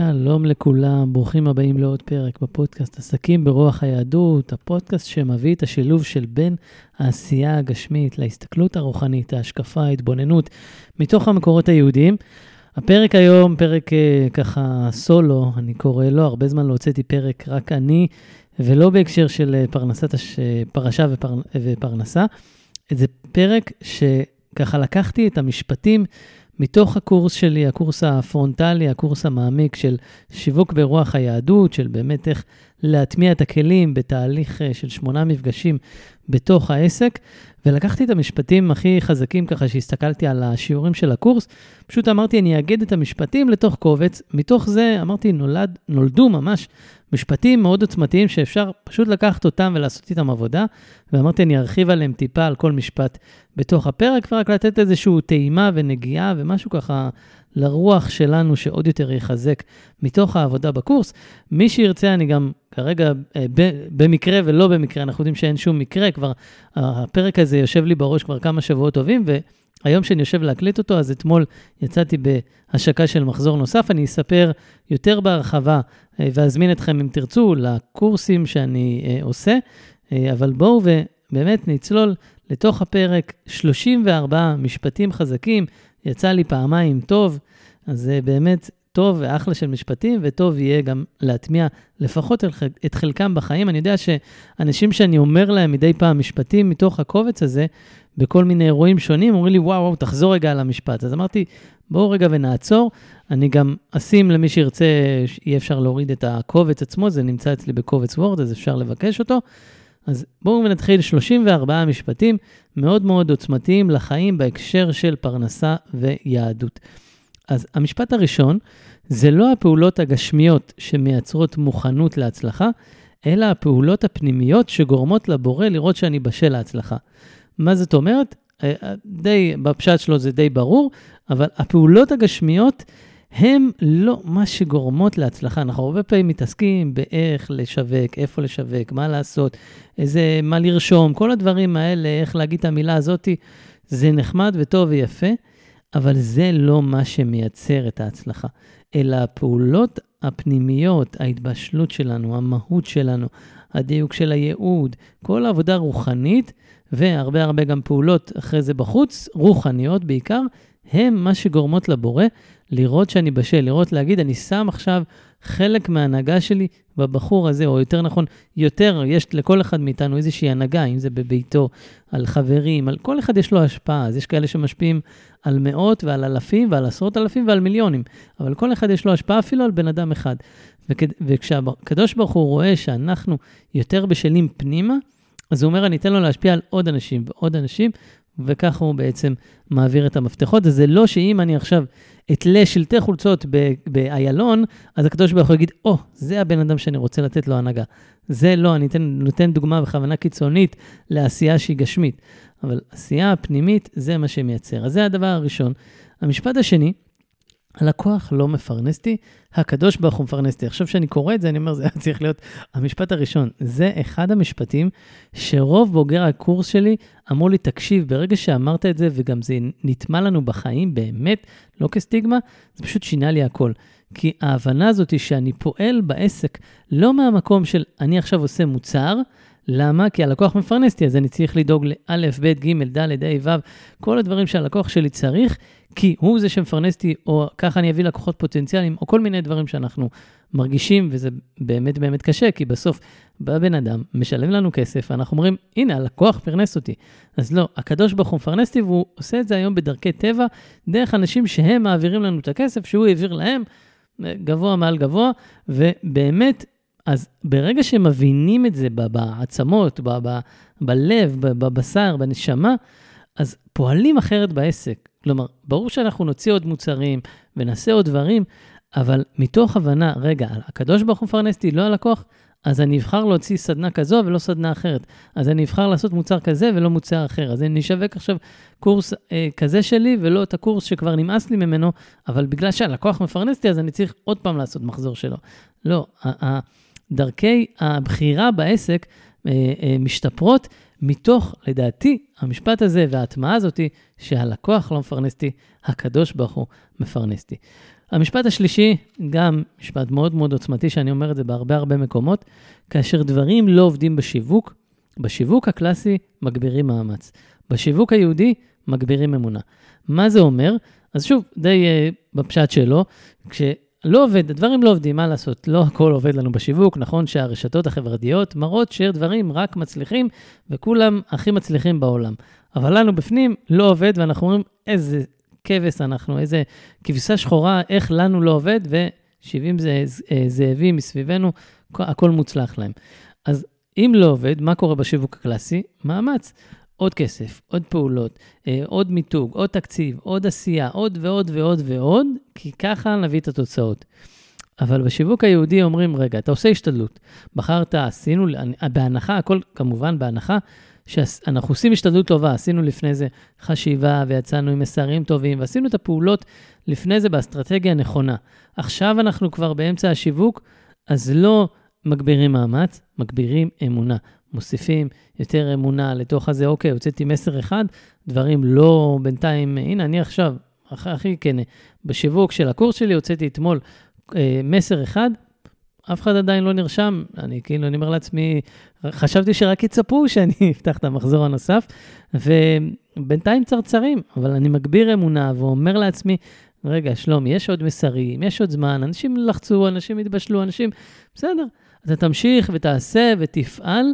שלום לכולם, ברוכים הבאים לעוד פרק בפודקאסט עסקים ברוח היהדות, הפודקאסט שמביא את השילוב של בין העשייה הגשמית להסתכלות הרוחנית, ההשקפה, ההתבוננות, מתוך המקורות היהודיים. הפרק היום, פרק ככה סולו, אני קורא לו, הרבה זמן לא הוצאתי פרק רק אני, ולא בהקשר של פרשה ופרנסה, זה פרק שככה לקחתי את המשפטים, מתוך הקורס שלי, הקורס הפרונטלי, הקורס המעמיק של שיווק ברוח היהדות, של באמת איך להטמיע את הכלים בתהליך של 8 מפגשים בתוך העסק, ולקחתי את המשפטים הכי חזקים ככה שהסתכלתי על השיעורים של הקורס, פשוט אמרתי אני אגד את המשפטים לתוך קובץ, מתוך זה אמרתי נולדו ממש משפטים מאוד עוצמתיים שאפשר פשוט לקחת אותם ולעשות איתם עבודה, ואמרתי אני ארחיב עליהם טיפה על כל משפט בתוך הפרק, ורק לתת איזשהו טעימה ונגיעה ומשהו ככה לרוח שלנו שעוד יותר יחזק מתוך העבודה בקורס. מי שירצה, אני גם כרגע במקרה ולא במקרה, אנחנו יודעים שאין שום מקרה, כבר הפרק הזה יושב לי בראש כבר כמה שבועות טובים, והיום שאני יושב להקליט אותו, אז אתמול יצאתי בהשקה של מחזור נוסף, אני אספר יותר בהרחבה ואזמין אתכם אם תרצו לקורסים שאני עושה, אבל בואו ובאמת נצלול לתוך הפרק. 34 משפטים חזקים, יצא לי פעמיים טוב, אז זה באמת טוב ואחלה של משפטים, וטוב יהיה גם להטמיע לפחות את חלקם בחיים. אני יודע שאנשים שאני אומר להם מדי פעם משפטים מתוך הקובץ הזה, בכל מיני אירועים שונים, אומרים לי וואו, תחזור רגע על המשפט. אז אמרתי, בואו רגע ונעצור, אני גם אשים למי שירצה, יהיה אפשר להוריד את הקובץ עצמו, זה נמצא אצלי בקובץ וורד, אז אפשר לבקש אותו. אז בואו ונתחיל. 34 משפטים מאוד מאוד עוצמתיים לחיים בהקשר של פרנסה ויהדות. אז המשפט הראשון, זה לא הפעולות הגשמיות שמייצרות מוכנות להצלחה, אלא הפעולות הפנימיות שגורמות לבורא לראות שאני בשל להצלחה. מה זאת אומרת? די, בפשט שלו זה די ברור, אבל הפעולות הגשמיות הם לא מה שגורמות להצלחה. אנחנו הרבה פעמים מתעסקים באיך לשווק, איפה לשווק, מה לעשות, איזה, מה לרשום, כל הדברים האלה, איך להגיד את המילה הזאת, זה נחמד וטוב ויפה, אבל זה לא מה שמייצר את ההצלחה, אלא הפעולות הפנימיות, ההתבשלות שלנו, המהות שלנו, הדיוק של הייעוד, כל העבודה רוחנית, והרבה הרבה גם פעולות אחרי זה בחוץ, רוחניות בעיקר, הם מה שגורמות לבורא לראות שאני בשל, לראות, להגיד, אני שם עכשיו חלק מההנהגה שלי בבחור הזה, או יותר נכון, יותר, יש לכל אחד מאיתנו איזושהי הנהגה, אם זה בביתו, על חברים, על כל אחד יש לו השפעה, אז יש כאלה שמשפיעים על מאות ועל אלפים ועל 10,000 ועל מיליונים, אבל כל אחד יש לו השפעה אפילו על בן אדם אחד. וכשהקדוש ברוך הוא רואה שאנחנו יותר בשלים פנימה, אז הוא אומר, אני אתן לו להשפיע על עוד אנשים ועוד אנשים, וכך הוא בעצם מעביר את המפתחות. אז זה לא שאם אני עכשיו אתלה שלטי חולצות באיילון, אז הקדוש ברוך הוא יגיד, זה הבן אדם שאני רוצה לתת לו הנהגה. זה לא, אני נותן דוגמה בכוונה קיצונית לעשייה שהיא גשמית. אבל עשייה הפנימית זה מה שמייצר. אז זה הדבר הראשון. המשפט השני, הלקוח לא מפרנסתי, הקדוש ברוך הוא מפרנסתי. עכשיו שאני קורא את זה, אני אומר, זה צריך להיות המשפט הראשון. זה אחד המשפטים שרוב בוגר הקורס שלי אמרו לי, תקשיב, ברגע שאמרת את זה, וגם זה נטמע לנו בחיים, באמת, לא כסטיגמה, זה פשוט שינה לי הכל. כי ההבנה הזאת היא שאני פועל בעסק, לא מהמקום של אני עכשיו עושה מוצר, למה? כי הלקוח מפרנסתי, אז אני צריך לדאוג לאלף, בית, ג', ד', ה', ו', כל הדברים שהלקוח שלי צריך, כי הוא זה שמפרנסתי, או ככה אני אביא לקוחות פוטנציאליים, או כל מיני דברים שאנחנו מרגישים, וזה באמת באמת קשה, כי בסוף בא בן אדם, משלם לנו כסף, אנחנו אומרים, הנה, הלקוח פרנס אותי. אז לא, הקדוש ברוך הוא מפרנסתי, והוא עושה את זה היום בדרכי טבע, דרך אנשים שהם מעבירים לנו את הכסף, שהוא העביר להם גבוה מעל גבוה, ובאמת, אז ברגע שמבינים את זה בעצמות, בלב, בבשר, בנשמה, אז פועלים אחרת בעסק. כלומר, ברור שאנחנו נוציא עוד מוצרים ונעשה עוד דברים, אבל מתוך הבנה, רגע, הקדוש ברוך הוא מפרנסתי, לא הלקוח, אז אני אבחר להוציא סדנה כזו ולא סדנה אחרת. אז אני אבחר לעשות מוצר כזה ולא מוצר אחר. אז אני אשווק עכשיו קורס כזה שלי ולא את הקורס שכבר נמאס לי ממנו, אבל בגלל שהלקוח מפרנסתי, אז אני צריך עוד פעם לעשות מחזור שלו. לא, דרכי הבחירה בעסק משתפרות מתוך, לדעתי, המשפט הזה וההטמעה הזאת שהלקוח לא מפרנסתי, הקדוש ברוך הוא מפרנסתי. המשפט השלישי, גם משפט מאוד מאוד עוצמתי, שאני אומר את זה בהרבה הרבה מקומות, כאשר דברים לא עובדים בשיווק, בשיווק הקלאסי מגבירים מאמץ. בשיווק היהודי מגבירים אמונה. מה זה אומר? אז שוב, די בפשט שלו, כשלא עובד, הדברים לא עובדים, מה לעשות? לא הכל עובד לנו בשיווק, נכון שהרשתות החברתיות מראות שדברים רק מצליחים, וכולם הכי מצליחים בעולם. אבל לנו בפנים לא עובד, ואנחנו אומרים איזה כבש אנחנו, איזה כבשה שחורה, איך לנו לא עובד, ו70 זאבים מסביבנו, הכל מוצלח להם. אז אם לא עובד, מה קורה בשיווק הקלאסי? מאמץ. עוד כסף, עוד פעולות, עוד מיתוג, עוד תקציב, עוד עשייה, עוד ועוד ועוד ועוד, כי ככה נביא את התוצאות. אבל בשיווק היהודי אומרים, רגע, אתה עושה השתדלות. בחרת, עשינו, בהנחה, הכל כמובן בהנחה, שאנחנו עושים השתדלות טובה, עשינו לפני זה חשיבה, ויצאנו עם מסרים טובים, ועשינו את הפעולות לפני זה באסטרטגיה הנכונה. עכשיו אנחנו כבר באמצע השיווק, אז לא מגבירים מאמץ, מגבירים אמונה. מוסיפים יותר אמונה לתוך הזה, אוקיי, הוצאתי מסר אחד, דברים לא בינתיים, הנה אני עכשיו, הכי כן, בשיווק של הקורס שלי, הוצאתי אתמול מסר אחד, אף אחד עדיין לא נרשם, אני כאילו, אני אומר לעצמי, חשבתי שרק יצפו שאני אפתח את המחזור הנוסף, ובינתיים צרצרים, אבל אני מגביר אמונה ואומר לעצמי, רגע, שלום, יש עוד מסרים, יש עוד זמן, אנשים לחצו, אנשים התבשלו, אנשים, בסדר, אתה תמשיך ותעשה ותפעל,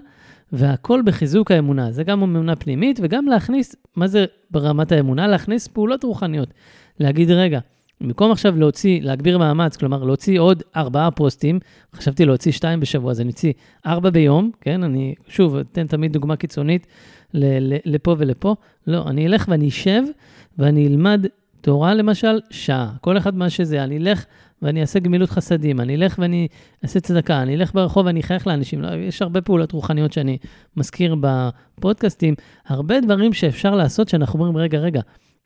והכל בחיזוק האמונה. זה גם אמונה פנימית, וגם להכניס, מה זה ברמת האמונה? להכניס פעולות רוחניות. להגיד, רגע, במקום עכשיו להוציא, להגביר מאמץ, כלומר, להוציא עוד 4 פוסטים, חשבתי להוציא 2 בשבוע, אז אני אוציא 4 ביום, כן? אני, שוב, אתן תמיד דוגמה קיצונית לפה ולפה. לא, אני אלך ואני אשב, ואני אלמד תורה, למשל, שעה. כל אחד מה שזה, אני אלך ואני אעשה גמילות חסדים, אני אלך ואני אעשה צדקה, אני אלך ברחוב ואני חייך לאנשים, יש הרבה פעולות רוחניות שאני מזכיר בפודקאסטים, הרבה דברים שאפשר לעשות שאנחנו אומרים, רגע,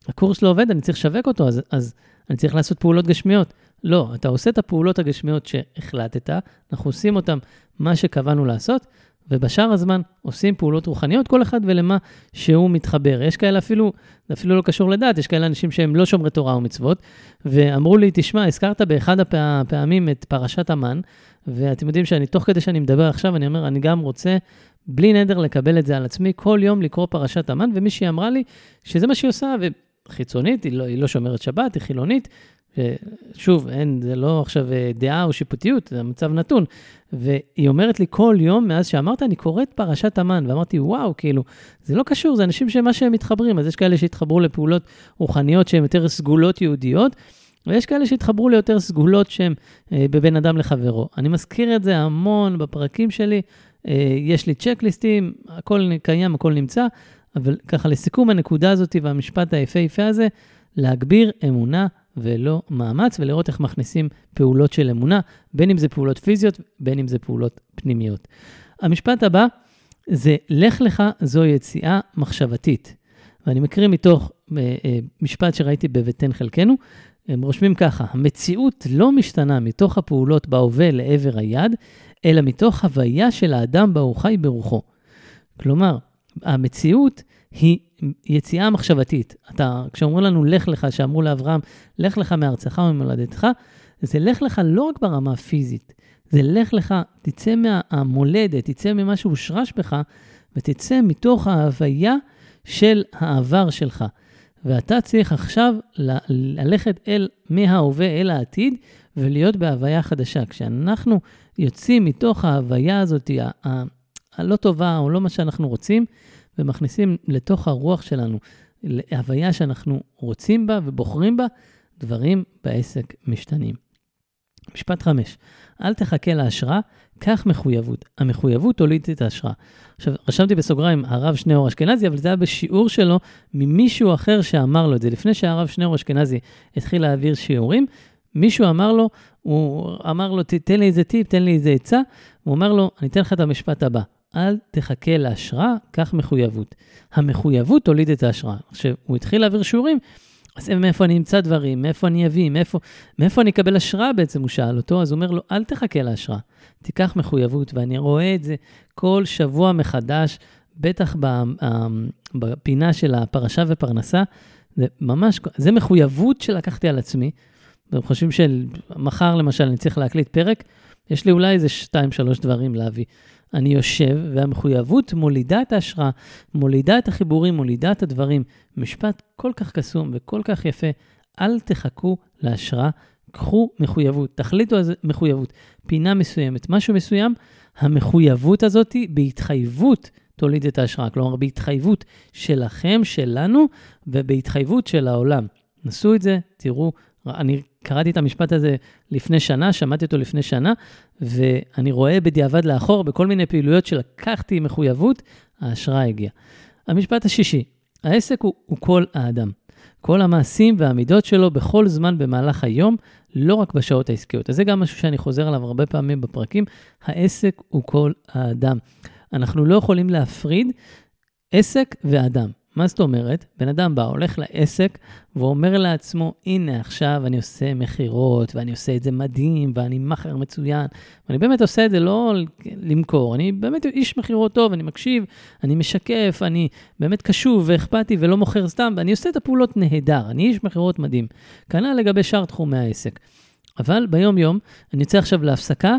הקורס לא עובד, אני צריך לשווק אותו, אז אני צריך לעשות פעולות גשמיות. לא, אתה עושה את הפעולות הגשמיות שהחלטת, אנחנו עושים אותם מה שקבענו לעשות, ובשאר הזמן עושים פעולות רוחניות, כל אחד ולמה שהוא מתחבר. יש כאלה אפילו לא קשור לדעת, יש כאלה אנשים שהם לא שומרי תורה ומצוות, ואמרו לי, תשמע, הזכרת באחד הפעמים את פרשת המן, ואתם יודעים שאני, תוך כדי שאני מדבר עכשיו, אני אומר, אני גם רוצה, בלי נדר לקבל את זה על עצמי, כל יום לקרוא פרשת המן, ומישהי אמרה לי שזה מה שהיא עושה, וחיצונית, היא לא שומרת שבת, היא חילונית, שוב, זה לא עכשיו דעה או שיפוטיות, זה מצב נתון, והיא אומרת לי כל יום מאז שאמרת, אני קוראת פרשת המן, ואמרתי וואו, כאילו, זה לא קשור, זה אנשים שמה שהם מתחברים, אז יש כאלה שהתחברו לפעולות רוחניות שהן יותר סגולות יהודיות, ויש כאלה שהתחברו ליותר סגולות שהן בבין אדם לחברו. אני מזכיר את זה המון בפרקים שלי, יש לי צ'קליסטים, הכל קיים, הכל נמצא, אבל ככה לסיכום הנקודה הזאת והמשפט היפה הזה, להגביר אמונה ולא מאמץ, ולראות איך מכניסים פעולות של אמונה, בין אם זה פעולות פיזיות, בין אם זה פעולות פנימיות. המשפט הבא זה, לך לך זו יציאה מחשבתית. ואני מקריא מתוך משפט שראיתי בבטן חלקנו, הם רושמים ככה, המציאות לא משתנה מתוך הפעולות בהווה לעבר היד, אלא מתוך הוויה של האדם בה הוא חי ברוחו. כלומר, המציאות היא יציאה מחשבתית. כשאומרו לנו לך לך, שאמרו לאברהם, לך לך מארצך וממולדתך, זה לך לך לא רק ברמה הפיזית, זה לך לך, תצא מהמולדת, תצא ממה שהושרש בך, ותצא מתוך ההוויה של העבר שלך. ואתה צריך עכשיו ללכת מההווה אל העתיד, ולהיות בהוויה חדשה. כשאנחנו יוצאים מתוך ההוויה הזאת, הלא טובה או לא מה שאנחנו רוצים, ומכניסים לתוך הרוח שלנו, להוויה שאנחנו רוצים בה ובוחרים בה, דברים בעסק משתנים. משפט 5, אל תחכה להשראה, כך מחויבות. המחויבות תוליד את ההשראה. עכשיו, רשמתי בסוגריים הרב שניאור אשכנזי, אבל זה היה בשיעור שלו ממישהו אחר שאמר לו את זה. לפני שהרב שניאור אשכנזי התחיל להעביר שיעורים, מישהו אמר לו, הוא אמר לו, תן לי איזה טיפ, תן לי איזה עצה, הוא אומר לו, אני אתן לך את המשפט הבא. אל תחכה להשראה, כך מחויבות. המחויבות תוליד את ההשראה. כשהוא התחיל להעביר שיעורים, אז מאיפה אני אמצא דברים, מאיפה אני אביא, מאיפה אני אקבל השראה בעצם, הוא שאל אותו, אז הוא אומר לו, אל תחכה להשראה, תיקח מחויבות, ואני רואה את זה כל שבוע מחדש, בטח בפינה של הפרשה ופרנסה, זה ממש, זה מחויבות שלקחתי על עצמי, ואנחנו חושבים שמחר למשל אני צריך להקליט פרק, יש לי אולי איזה 2-3 דברים להביא. אני יושב, והמחויבות מולידה את ההשראה, מולידה את החיבורים, מולידה את הדברים. משפט כל כך קסום וכל כך יפה, אל תחכו להשראה, קחו מחויבות, תחליטו על מחויבות, פינה מסוימת, משהו מסוים, המחויבות הזאת בהתחייבות תוליד את ההשראה, כלומר בהתחייבות שלכם, שלנו, ובהתחייבות של העולם. נסו את זה, תראו, אני קראתי את המשפט הזה לפני שנה, שמעתי אותו לפני שנה, ואני רואה בדיעבד לאחור, בכל מיני פעילויות שלקחתי מחויבות, ההשראה הגיעה. המשפט השישי, העסק הוא כל האדם. כל המעשים והעמידות שלו בכל זמן במהלך היום, לא רק בשעות העסקיות. אז זה גם משהו שאני חוזר עליו הרבה פעמים בפרקים, העסק הוא כל האדם. אנחנו לא יכולים להפריד עסק ואדם. מה זאת אומרת? בן אדם בא, הולך לעסק ואומר לעצמו, הנה עכשיו אני עושה מחירות ואני עושה את זה מדהים ואני מחר מצוין. ואני באמת עושה את זה לא למכור, אני באמת איש מחירות טוב, אני מקשיב, אני משקף, אני באמת קשוב ואכפתי ולא מוכר סתם ואני עושה את הפעולות נהדר, אני איש מחירות מדהים. כנ"ל לגבי שאר תחומי העסק. אבל ביום יום אני יוצא עכשיו להפסקה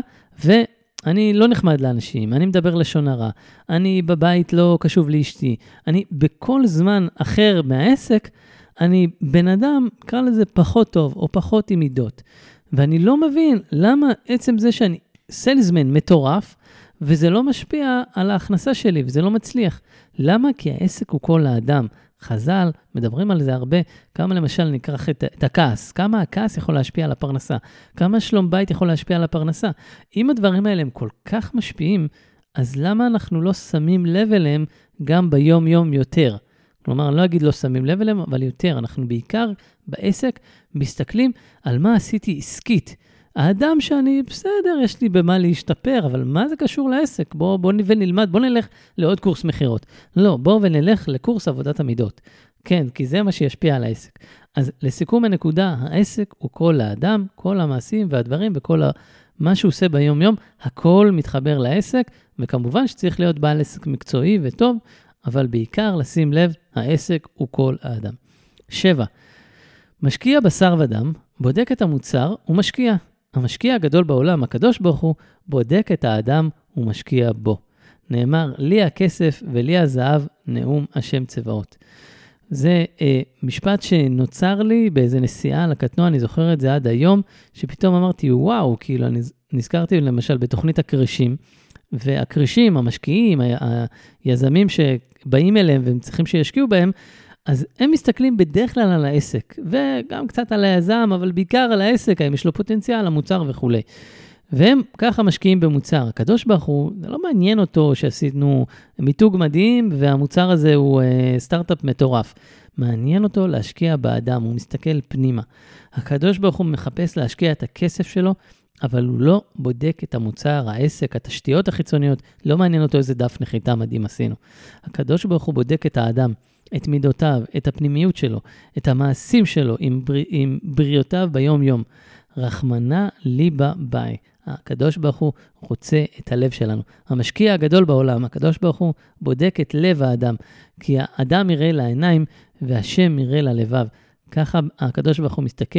אני לא נחמד לאנשים, אני מדבר לשון הרע, אני בבית לא קשוב לאשתי, אני בכל זמן אחר מהעסק, אני בן אדם, קרא לזה פחות טוב או פחות עם מידות, ואני לא מבין למה עצם זה שאני סלזמן מטורף, וזה לא משפיע על ההכנסה שלי וזה לא מצליח. למה? כי העסק הוא כל האדם. חז"ל, מדברים על זה הרבה, כמה למשל נקרח את הכעס, כמה הכעס יכול להשפיע על הפרנסה, כמה שלום בית יכול להשפיע על הפרנסה. אם הדברים האלה הם כל כך משפיעים, אז למה אנחנו לא שמים לב אליהם גם ביום יום יותר? כלומר, אני לא אגיד לא שמים לב אליהם, אבל יותר. אנחנו בעיקר בעסק מסתכלים על מה עשיתי עסקית. האדם שאני, בסדר, יש לי במה להשתפר, אבל מה זה קשור לעסק? בוא ונלמד, בוא נלך לעוד קורס מחירות. לא, בוא ונלך לקורס עבודת המידות. כן, כי זה מה שישפיע על העסק. אז לסיכום הנקודה, העסק הוא כל האדם, כל המעשים והדברים וכל מה שהוא עושה ביום יום, הכל מתחבר לעסק, וכמובן שצריך להיות בעל עסק מקצועי וטוב, אבל בעיקר לשים לב, העסק הוא כל האדם. 7. משקיע בשר ודם, בודק את המוצר ומשקיע. המשקיע הגדול בעולם, הקדוש ברוך הוא, בודק את האדם ומשקיע בו. נאמר, לי הכסף ולי הזהב, נאום השם צבאות. זה משפט שנוצר לי באיזה נסיעה לקטנוע, אני זוכר את זה עד היום, שפתאום אמרתי, וואו, כאילו, אני נזכרתי למשל בתוכנית הקרישים, והקרישים, המשקיעים, היזמים שבאים אליהם והם צריכים שישקיעו בהם, אז הם מסתכלים בדרך כלל על העסק, וגם קצת על היזם, אבל בעיקר על העסק, האם יש לו פוטנציאל, המוצר וכו'. והם ככה משקיעים במוצר. הקדוש ברוך הוא, זה לא מעניין אותו שעשינו מיתוג מדהים, והמוצר הזה הוא סטארט-אפ מטורף. מעניין אותו להשקיע באדם, הוא מסתכל פנימה. הקדוש ברוך הוא מחפש להשקיע את הכסף שלו, אבל הוא לא בודק את המוצר, העסק, התשתיות החיצוניות, לא מעניין אותו איזה דף נחיתה מדהים עשינו. הקדוש ברוך הוא בודק את האדם, את מידותיו, את הפנימיות שלו, את המעשים שלו, עם בריאותיו ביום יום. רחמנה ליבה ביי. הקדוש ברוך הוא רוצה את הלב שלנו. המשקיע הגדול בעולם, הקדוש ברוך הוא בודק את לב האדם, כי האדם יראה לעיניים והשם יראה ללבב. ככה הקדוש ברוך הוא מסתכל,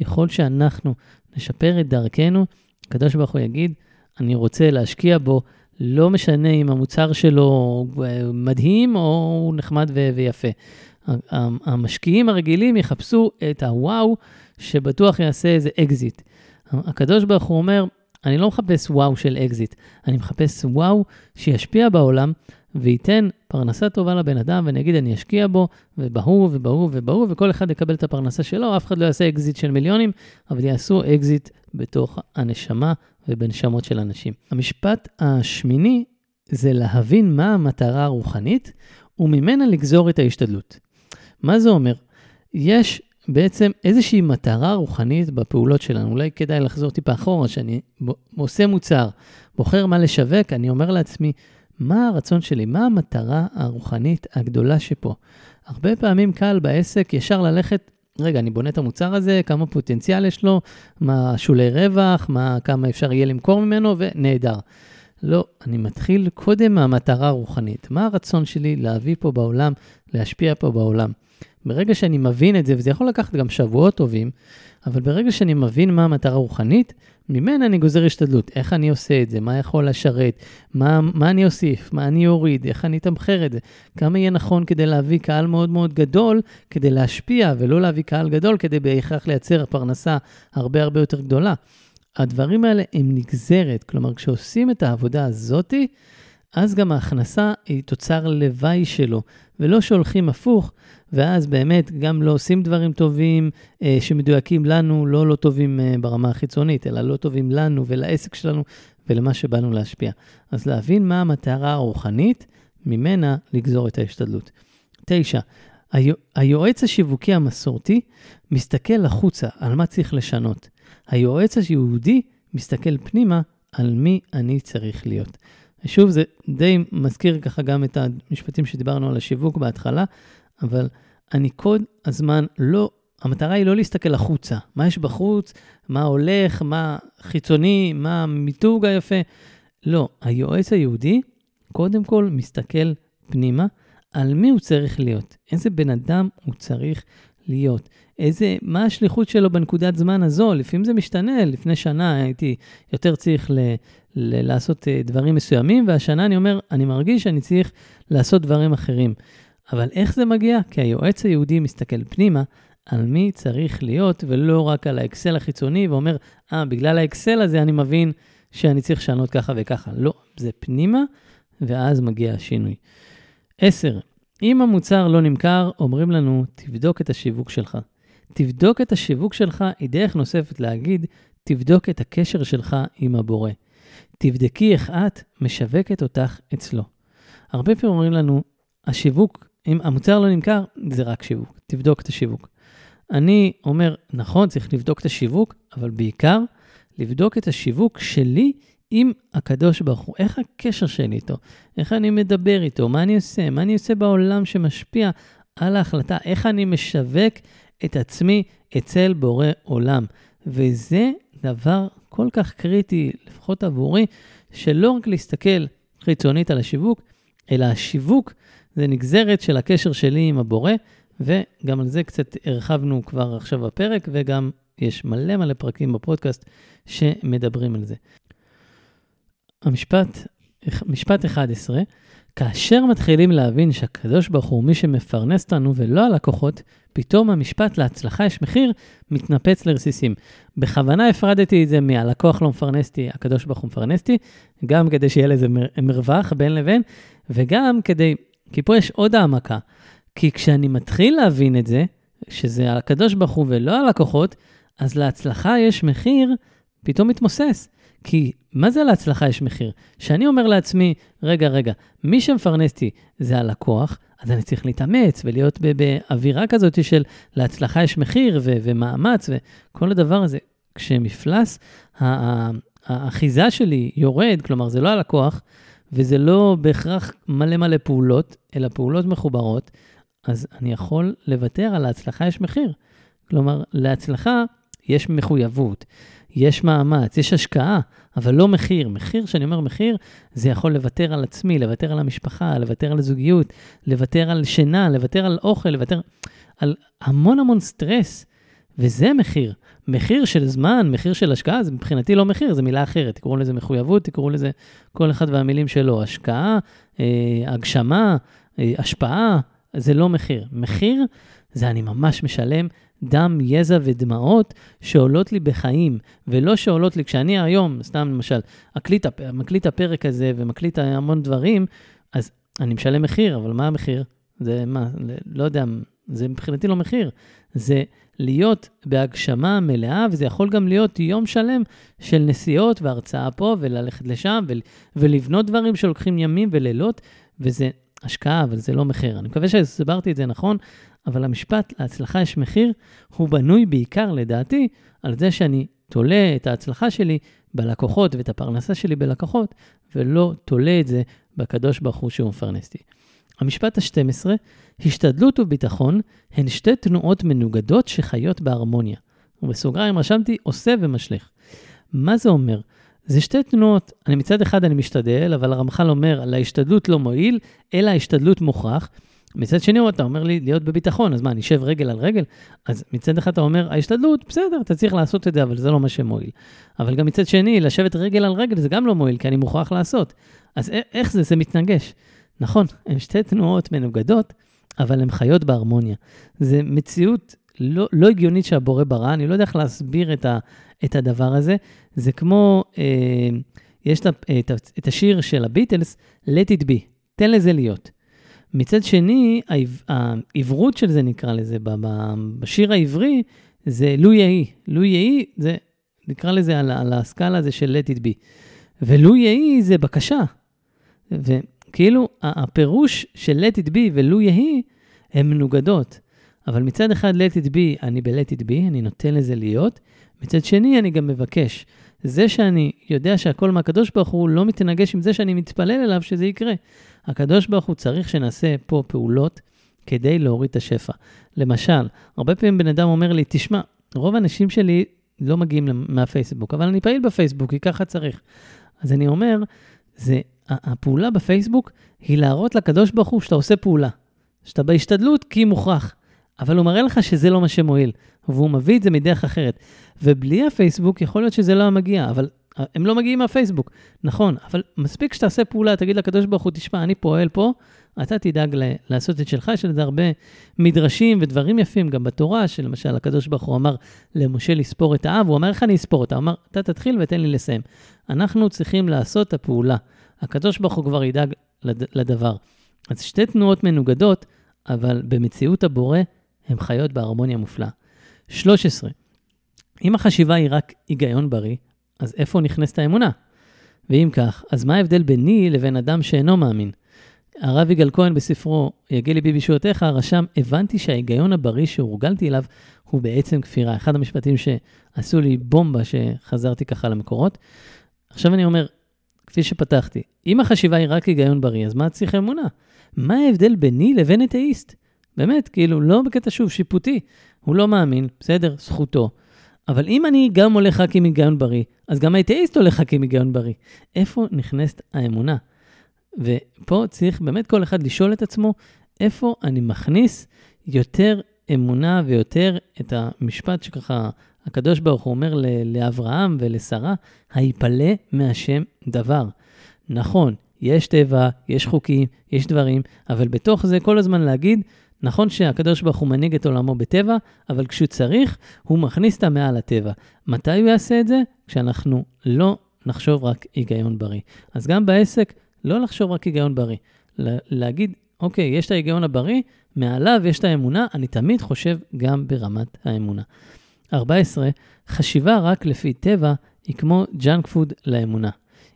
ככל שאנחנו נשפר את דרכנו, הקדוש ברוך הוא יגיד, אני רוצה להשקיע בו, לא משנה אם המוצר שלו מדהים או נחמד ויפה. המשקיעים הרגילים יחפשו את הוואו שבטוח יעשה איזה אקזיט. הקדוש ברוך הוא אומר, אני לא מחפש וואו של אקזיט, אני מחפש וואו שישפיע בעולם וייתן פרנסה טובה לבן אדם, ואני אגיד אני אשקיע בו, ובהו ובהו ובהו, וכל אחד יקבל את הפרנסה שלו, אף אחד לא יעשה אקזיט של מיליונים, אבל יעשו אקזיט בתוך הנשמה ובנשמות של אנשים. המשפט השמיני זה להבין מה המטרה הרוחנית, וממנה לגזור את ההשתדלות. מה זה אומר? יש בעצם איזושהי מטרה רוחנית בפעולות שלנו. אולי כדאי לחזור טיפה אחורה, שאני עושה מוצר, בוחר מה לשווק, אני אומר לעצמי, מה הרצון שלי? מה המטרה הרוחנית הגדולה שפה? הרבה פעמים קל בעסק ישר ללכת, רגע, אני בונה את המוצר הזה, כמה פוטנציאל יש לו, מה שולי רווח, כמה אפשר יהיה למכור ממנו, ונהדר. לא, אני מתחיל קודם מהמטרה הרוחנית. מה הרצון שלי להביא פה בעולם, להשפיע פה בעולם? ברגע שאני מבין את זה, וזה יכול לקחת גם שבועות טובים, אבל ברגע שאני מבין מה המטרה הרוחנית, ממנה אני גוזר השתדלות. איך אני עושה את זה? מה יכול לשרת? מה אני אוסיף? מה אני אוריד? איך אני תמחר את זה? כמה יהיה נכון כדי להביא קהל מאוד מאוד גדול, כדי להשפיע, ולא להביא קהל גדול, כדי בהכרח לייצר פרנסה הרבה הרבה יותר גדולה. הדברים האלה הם נגזרת. כלומר, כשעושים את העבודה הזאת, אז גם ההכנסה היא תוצר לוואי שלו, ולא שהולכים הפוך, ואז באמת גם לא עושים דברים טובים שמדויקים לנו, לא טובים ברמה החיצונית, אלא לא טובים לנו ולעסק שלנו ולמה שבאנו להשפיע. אז להבין מה המטרה הרוחנית, ממנה לגזור את ההשתדלות. 9. היועץ השיווקי המסורתי מסתכל לחוצה על מה צריך לשנות. היועץ היהודי מסתכל פנימה על מי אני צריך להיות. שוב, זה די מזכיר ככה גם את המשפטים שדיברנו על השיווק בהתחלה, אבל אני כל הזמן לא, המטרה היא לא להסתכל החוצה, מה יש בחוץ, מה הולך, מה חיצוני, מה המיתוג היפה, לא, היועץ היהודי קודם כל מסתכל פנימה על מי הוא צריך להיות, איזה בן אדם הוא צריך להיות, מה השליחות שלו בנקודת זמן הזו, לפעמים זה משתנה, לפני שנה הייתי יותר צריך לעשות דברים מסוימים, והשנה אני אומר, אני מרגיש שאני צריך לעשות דברים אחרים. אבל איך זה מגיע? כי היועץ היהודי מסתכל פנימה על מי צריך להיות, ולא רק על האקסל החיצוני, ואומר, בגלל האקסל הזה אני מבין שאני צריך לשנות ככה וככה. לא, זה פנימה, ואז מגיע השינוי. 10. אם המוצר לא נמכר, אומרים לנו, תבדוק את השיווק שלך. תבדוק את השיווק שלך היא דרך נוספת להגיד, תבדוק את הקשר שלך עם הבורא. תבדקי איך את משווקת אותך אצלו. הרבה פעמים אומרים לנו, השיווק, אם המוצר לא נמכר, זה רק שיווק. תבדוק את השיווק. אני אומר, נכון, צריך לבדוק את השיווק, אבל בעיקר, לבדוק את השיווק שלי עם הקדוש ברוך הוא. איך הקשר שלי איתו? איך אני מדבר איתו? מה אני עושה? מה אני עושה בעולם שמשפיע על ההחלטה? איך אני משווק את עצמי אצל בורא עולם? וזה דבר כל כך קריטי, לפחות עבורי, שלא רק להסתכל חיצונית על השיווק, אלא השיווק זה נגזרת של הקשר שלי עם הבורא, וגם על זה קצת הרחבנו כבר עכשיו בפרק, וגם יש מלא מלא פרקים בפודקאסט שמדברים על זה. משפט 11, כאשר מתחילים להבין שהקדוש ברוך הוא מי שמפרנס אותנו ולא הלקוחות, פתאום המשפט להצלחה יש מחיר מתנפץ לרסיסים. בכוונה הפרדתי את זה מהלקוח לא מפרנסתי, הקדוש ברוך הוא מפרנסתי, גם כדי שיהיה לזה מרווח בין לבין, וגם כדי, כי פה יש עוד העמקה, כי כשאני מתחיל להבין את זה, שזה הקדוש ברוך הוא ולא הלקוחות, אז להצלחה יש מחיר פתאום מתמוסס. כי מה זה להצלחה יש מחיר? שאני אומר לעצמי, רגע, מי שמפרנסתי זה הלקוח, אז אני צריך להתאמץ ולהיות באווירה כזאת של להצלחה יש מחיר ומאמץ וכל הדבר הזה. כשמפלס האחיזה שלי יורד, כלומר זה לא הלקוח, וזה לא בהכרח מלא מלא פעולות, אלא פעולות מחוברות, אז אני יכול לוותר על ההצלחה יש מחיר. כלומר, להצלחה יש מחויבות. יש מאמץ, יש השקעה, אבל לא מחיר. מחיר, שאני אומר מחיר, זה יכול לוותר על עצמי, לוותר על המשפחה, לוותר על הזוגיות, לוותר על שינה, לוותר על אוכל, לוותר על המון סטרס, וזה מחיר. מחיר של זמן, מחיר של השקעה, זה מבחינתי לא מחיר, זה מילה אחרת. תקראו לזה מחויבות, תקראו לזה כל אחד והמילים שלו. השקעה, הגשמה, השפעה, זה לא מחיר. מחיר זה אני ממש משלם דם, יזע ודמעות שעולות לי בחיים, ולא שעולות לי כשאני היום, סתם למשל, מקליט הפרק הזה ומקליט המון דברים, אז אני משלם מחיר, אבל מה המחיר? זה מה, לא יודע, זה מבחינתי לא מחיר. זה להיות בהגשמה מלאה, וזה יכול גם להיות יום שלם של נסיעות והרצאה פה, וללכת לשם, ולבנות דברים שלוקחים ימים ולילות, וזה השקעה, אבל זה לא מחיר. אני מקווה שהסברתי את זה נכון, אבל המשפט, להצלחה יש מחיר, הוא בנוי בעיקר לדעתי על זה שאני תולה את ההצלחה שלי בלקוחות ואת הפרנסה שלי בלקוחות, ולא תולה את זה בקדוש ברוך הוא שהוא מפרנסתי. המשפט ה-12, השתדלות וביטחון הן שתי תנועות מנוגדות שחיות בהרמוניה. ובסוגריים רשמתי עושה ומשליך. מה זה אומר? זה שתי תנועות, מצד אחד אני משתדל, אבל הרמח"ל אומר, להשתדלות לא מועיל, אלא השתדלות מוכרח, מצד שני, אתה אומר לי להיות בביטחון, אז מה, אני שב רגל על רגל? אז מצד אחד אתה אומר, ההשתדלות, בסדר, אתה צריך לעשות את זה, אבל זה לא מה שמועיל. אבל גם מצד שני, לשבת רגל על רגל, זה גם לא מועיל, כי אני מוכרח לעשות. אז איך זה? זה מתנגש. נכון, הן שתי תנועות מנוגדות, אבל הן חיות בהרמוניה. זה מציאות לא הגיונית שהבורא ברא, אני לא יודע איך להסביר את הדבר הזה. זה כמו, יש את השיר של הביטלס, Let it be, תן לזה להיות. מצד שני, העברות של זה נקרא לזה, בשיר העברי, זה לו יהי. לו יהי, זה נקרא לזה על הסקאלה הזה של Let it be. ולו יהי זה בקשה. וכאילו, הפירוש של Let it be ולו יהי, הן מנוגדות. אבל מצד אחד, Let it be, אני ב-Let it be, אני נותן לזה להיות. מצד שני, אני גם מבקש. זה שאני יודע שהכל מהקדוש ברוך הוא לא מתנגש עם זה שאני מתפלל אליו שזה יקרה. הקדוש ברוך הוא צריך שנעשה פה פעולות כדי להוריד את השפע. למשל, הרבה פעמים בן אדם אומר לי, תשמע, רוב האנשים שלי לא מגיעים מהפייסבוק, אבל אני פעיל בפייסבוק, כי ככה צריך. אז אני אומר, הפעולה בפייסבוק היא להראות לקדוש ברוך הוא שאתה עושה פעולה, שאתה בהשתדלות כי מוכרח. אבל הוא מראה לך שזה לא מה שמועיל, והוא מביא את זה מדרך אחרת. ובלי הפייסבוק יכול להיות שזה לא מגיע, אבל הם לא מגיעים מהפייסבוק. נכון, אבל מספיק שתעשה פעולה, תגיד לקדוש ברוך הוא, תשמע, אני פועל פה, אתה תדאג לעשות את שלך, יש לזה הרבה מדרשים ודברים יפים, גם בתורה, שלמשל הקדוש ברוך הוא אמר למשה לספור את האב, הוא אמר איך אני אספור אותה, הוא אמר, אתה תתחיל ותן לי לסיים. אנחנו צריכים לעשות את הפעולה. הקדוש ברוך הוא כבר ידאג לדבר. אז שתי תנועות מנוגדות, אבל במציאות הבורא הם חיות בהרמוניה מופלאה. 13. אם החשיבה היא רק היגיון בריא, אז איפה נכנסת האמונה? ואם כך, אז מה ההבדל ביני לבין אדם שאינו מאמין? הרב יגאל כהן בספרו, יגיע לי בישועותיך, רשם, הבנתי שההיגיון הבריא שהורגלתי אליו, הוא בעצם כפירה. אחד המשפטים שעשו לי בומבה שחזרתי ככה למקורות. עכשיו אני אומר, כפי שפתחתי, אם החשיבה היא רק היגיון בריא, אז מה צריך אמונה? מה ההבדל ביני לבין אתאיסט? באמת, כאילו, לא בקטע שוב, שיפוטי. הוא לא מאמין, בסדר, זכותו. אבל אם אני גם הולך רק עם היגיון בריא, אז גם האתאיסט הולך רק עם היגיון בריא. איפה נכנסת האמונה? ופה צריך באמת כל אחד לשאול את עצמו, איפה אני מכניס יותר אמונה ויותר את המשפט שככה הקדוש ברוך הוא אומר לאברהם ולשרה, היפלא מהשם דבר. נכון, יש טבע, יש חוקים, יש דברים, אבל בתוך זה כל הזמן להגיד, נכון שהקדוש ברוך הוא מנהיג את עולמו בטבע, אבל כשהוא צריך, הוא מכניס את המעל הטבע. מתי הוא יעשה את זה? כשאנחנו לא נחשוב רק היגיון בריא. אז גם בעסק, לא לחשוב רק היגיון בריא. להגיד, אוקיי, יש את ההיגיון הבריא, מעליו יש את האמונה, אני תמיד חושב גם ברמת האמונה. 14. חשיבה רק לפי טבע היא כמו ג'אנק פוד לאמונה.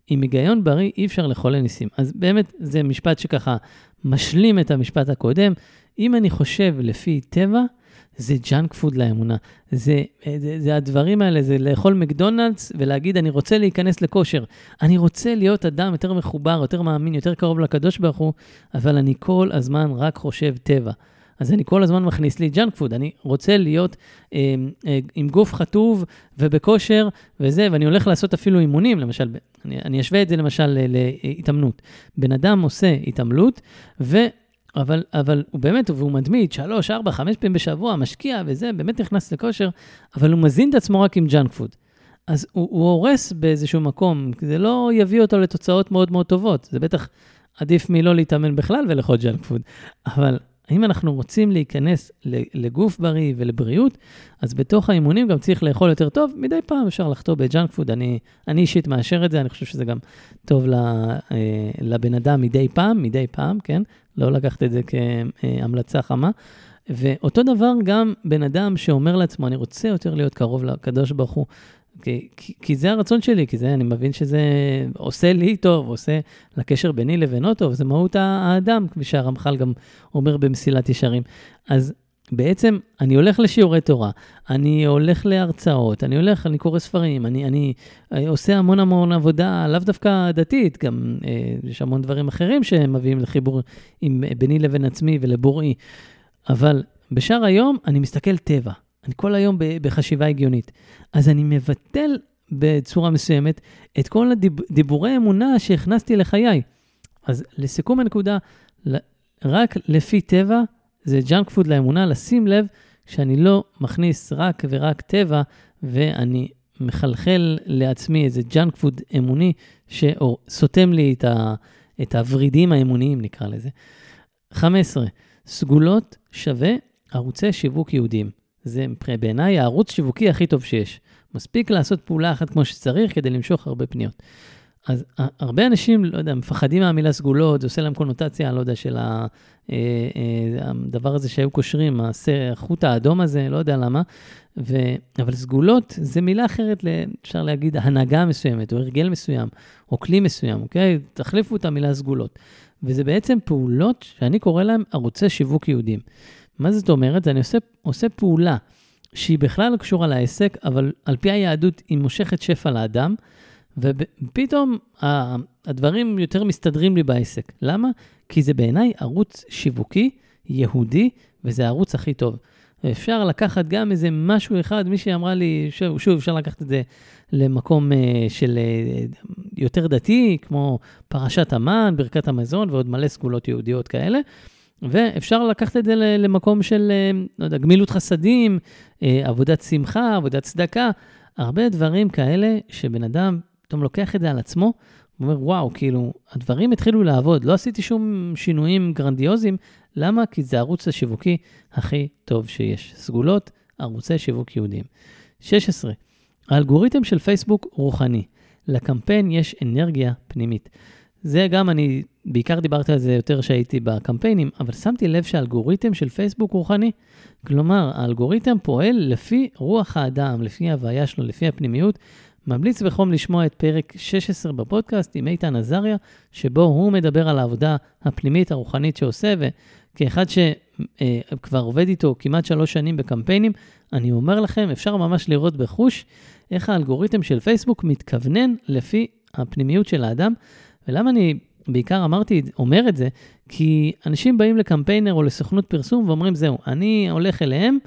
עם היגיון בריא אי אפשר לחולל ניסים. אז באמת זה משפט שככה משלים את המשפט הקודם. אם אני חושב לפי טבע, זה ג'אנק פוד לאמונה. זה הדברים האלה, זה לאכול מקדונלדס ולהגיד אני רוצה להיכנס לכושר. אני רוצה להיות אדם יותר מחובר, יותר מאמין, יותר קרוב לקדוש ברוך הוא, אבל אני כל הזמן רק חושב טבע. אז אני כל הזמן מכניס לי ג'אנק פוד, אני רוצה להיות עם גוף חטוב ובכושר וזה, ואני הולך לעשות אפילו אימונים, למשל, אני אשווה את זה למשל להתאמנות. בן אדם עושה התאמלות, אבל הוא באמת, והוא מדמיד 3, 4, 5 פעמים בשבוע, משקיע וזה, באמת נכנס לכושר, אבל הוא מזין את עצמו רק עם ג'אנק פוד. אז הוא הורס באיזשהו מקום, זה לא יביא אותו לתוצאות מאוד מאוד טובות, זה בטח עדיף מלא להתאמן בכלל ולאכול ג'אנק פוד, אבל אם אנחנו רוצים להיכנס לגוף בריא ולבריאות, אז בתוך האימונים גם צריך לאכול יותר טוב, מדי פעם אפשר לחתור בג'אנק פוד, אני אישית מאשר את זה, אני חושב שזה גם טוב לבן אדם מדי פעם, כן? לא לקחת את זה כהמלצה חמה, ואותו דבר גם בן אדם שאומר לעצמו, אני רוצה יותר להיות קרוב לקדוש ברוך הוא, כי זה הרצון שלי, כי זה, אני מבין שזה עושה לי טוב, עושה לקשר ביני לבינו טוב, זה מהות האדם, כפי שהרמח"ל גם אומר במסילת ישרים. אז בעצם אני הולך לשיעורי תורה, אני הולך להרצאות, אני קורא ספרים, אני עושה המון המון עבודה, לאו דווקא דתית, גם יש המון דברים אחרים שמביאים לחיבור ביני לבין עצמי ולבוראי, אבל בשאר היום אני מסתכל טבע. אני כל היום בחשיבה הגיונית. אז אני מבטל בצורה מסוימת את כל הדיבורי אמונה שהכנסתי לחיי. אז לסיכום הנקודה, רק לפי טבע, זה ג'אנק פוד לאמונה, לשים לב שאני לא מכניס רק ורק טבע, ואני מחלחל לעצמי איזה ג'אנק פוד אמוני, שסותם לי את הוורידים האמוניים, נקרא לזה. 15. סגולות שווה ערוצי שיווק יהודים. זה בעיניי הערוץ שיווקי הכי טוב שיש. מספיק לעשות פעולה אחת כמו שצריך כדי למשוך הרבה פניות. אז הרבה אנשים, לא יודע, מפחדים מהמילה סגולות, זה עושה להם קונוטציה, לא יודע, של הדבר הזה שהיו קושרים, החוט האדום הזה, לא יודע למה, אבל סגולות זה מילה אחרת, אפשר להגיד, הנהגה מסוימת, או הרגל מסוים, או כלי מסוים, אוקיי? תחליפו את המילה סגולות. וזה בעצם פעולות שאני קורא להם ערוצי שיווק יהודים. מה זאת אומרת? אני עושה פעולה שהיא בכלל קשורה לעסק, אבל על פי היהדות היא מושכת שפע לאדם, ופתאום הדברים יותר מסתדרים לי בעסק. למה? כי זה בעיניי ערוץ שיווקי, יהודי, וזה הערוץ הכי טוב. אפשר לקחת גם איזה משהו אחד, מישהי אמרה לי, שוב, אפשר לקחת את זה למקום של יותר דתי, כמו פרשת המן, ברכת המזון, ועוד מלא סגולות יהודיות כאלה, ואפשר לקחת את זה למקום של, לא יודע, גמילות חסדים, עבודת שמחה, עבודת צדקה, הרבה דברים כאלה שבן אדם פתאום לוקח את זה על עצמו, הוא אומר, וואו, כאילו, הדברים התחילו לעבוד, לא עשיתי שום שינויים גרנדיוזיים, למה? כי זה הערוץ השיווקי הכי טוב שיש. סגולות, ערוצי שיווק יהודים. 16. האלגוריתם של פייסבוק רוחני. לקמפיין יש אנרגיה פנימית. זה גם, אני בעיקר דיברתי על זה יותר שהייתי בקמפיינים, אבל שמתי לב שהאלגוריתם של פייסבוק רוחני, כלומר, האלגוריתם פועל לפי רוח האדם, לפי ההוויה שלו, לפי הפנימיות. ממליץ בחום לשמוע את פרק 16 בפודקאסט עם איתן עזריה, שבו הוא מדבר על העבודה הפנימית הרוחנית שעושה, וכאחד שכבר עובד איתו כמעט 3 שנים בקמפיינים, אני אומר לכם, אפשר ממש לראות בחוש איך האלגוריתם של פייסבוק מתכוונן לפי הפנימיות של האדם, ולמה אני בעיקר אומר את זה, כי אנשים באים לקמפיינר או לסוכנות פרסום ואומרים זהו, אני הולך אליהם,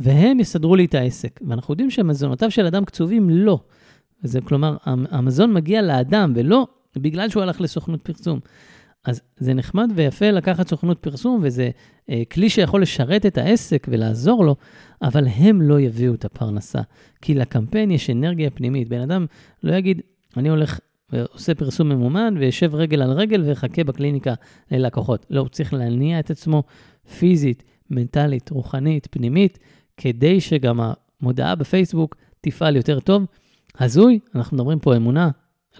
והם יסדרו לי את העסק. ואנחנו יודעים שהמזונותיו של אדם קצובים לא. זה, כלומר, המזון מגיע לאדם, ולא בגלל שהוא הלך לסוכנות פרסום. אז זה נחמד ויפה לקחת סוכנות פרסום, וזה כלי שיכול לשרת את העסק ולעזור לו, אבל הם לא יביאו את הפרנסה. כי לקמפיין יש אנרגיה פנימית. בן אדם לא יגיד, אני הולך ועושה פרסום ממומן, וישב רגל על רגל וחכה בקליניקה ללקוחות. לא, הוא צריך להניע את עצמו פיזית, מנטלית, רוחנית, פנימית, כדי שגם המודעה בפייסבוק תפעל יותר טוב. הזוי, אנחנו מדברים פה אמונה,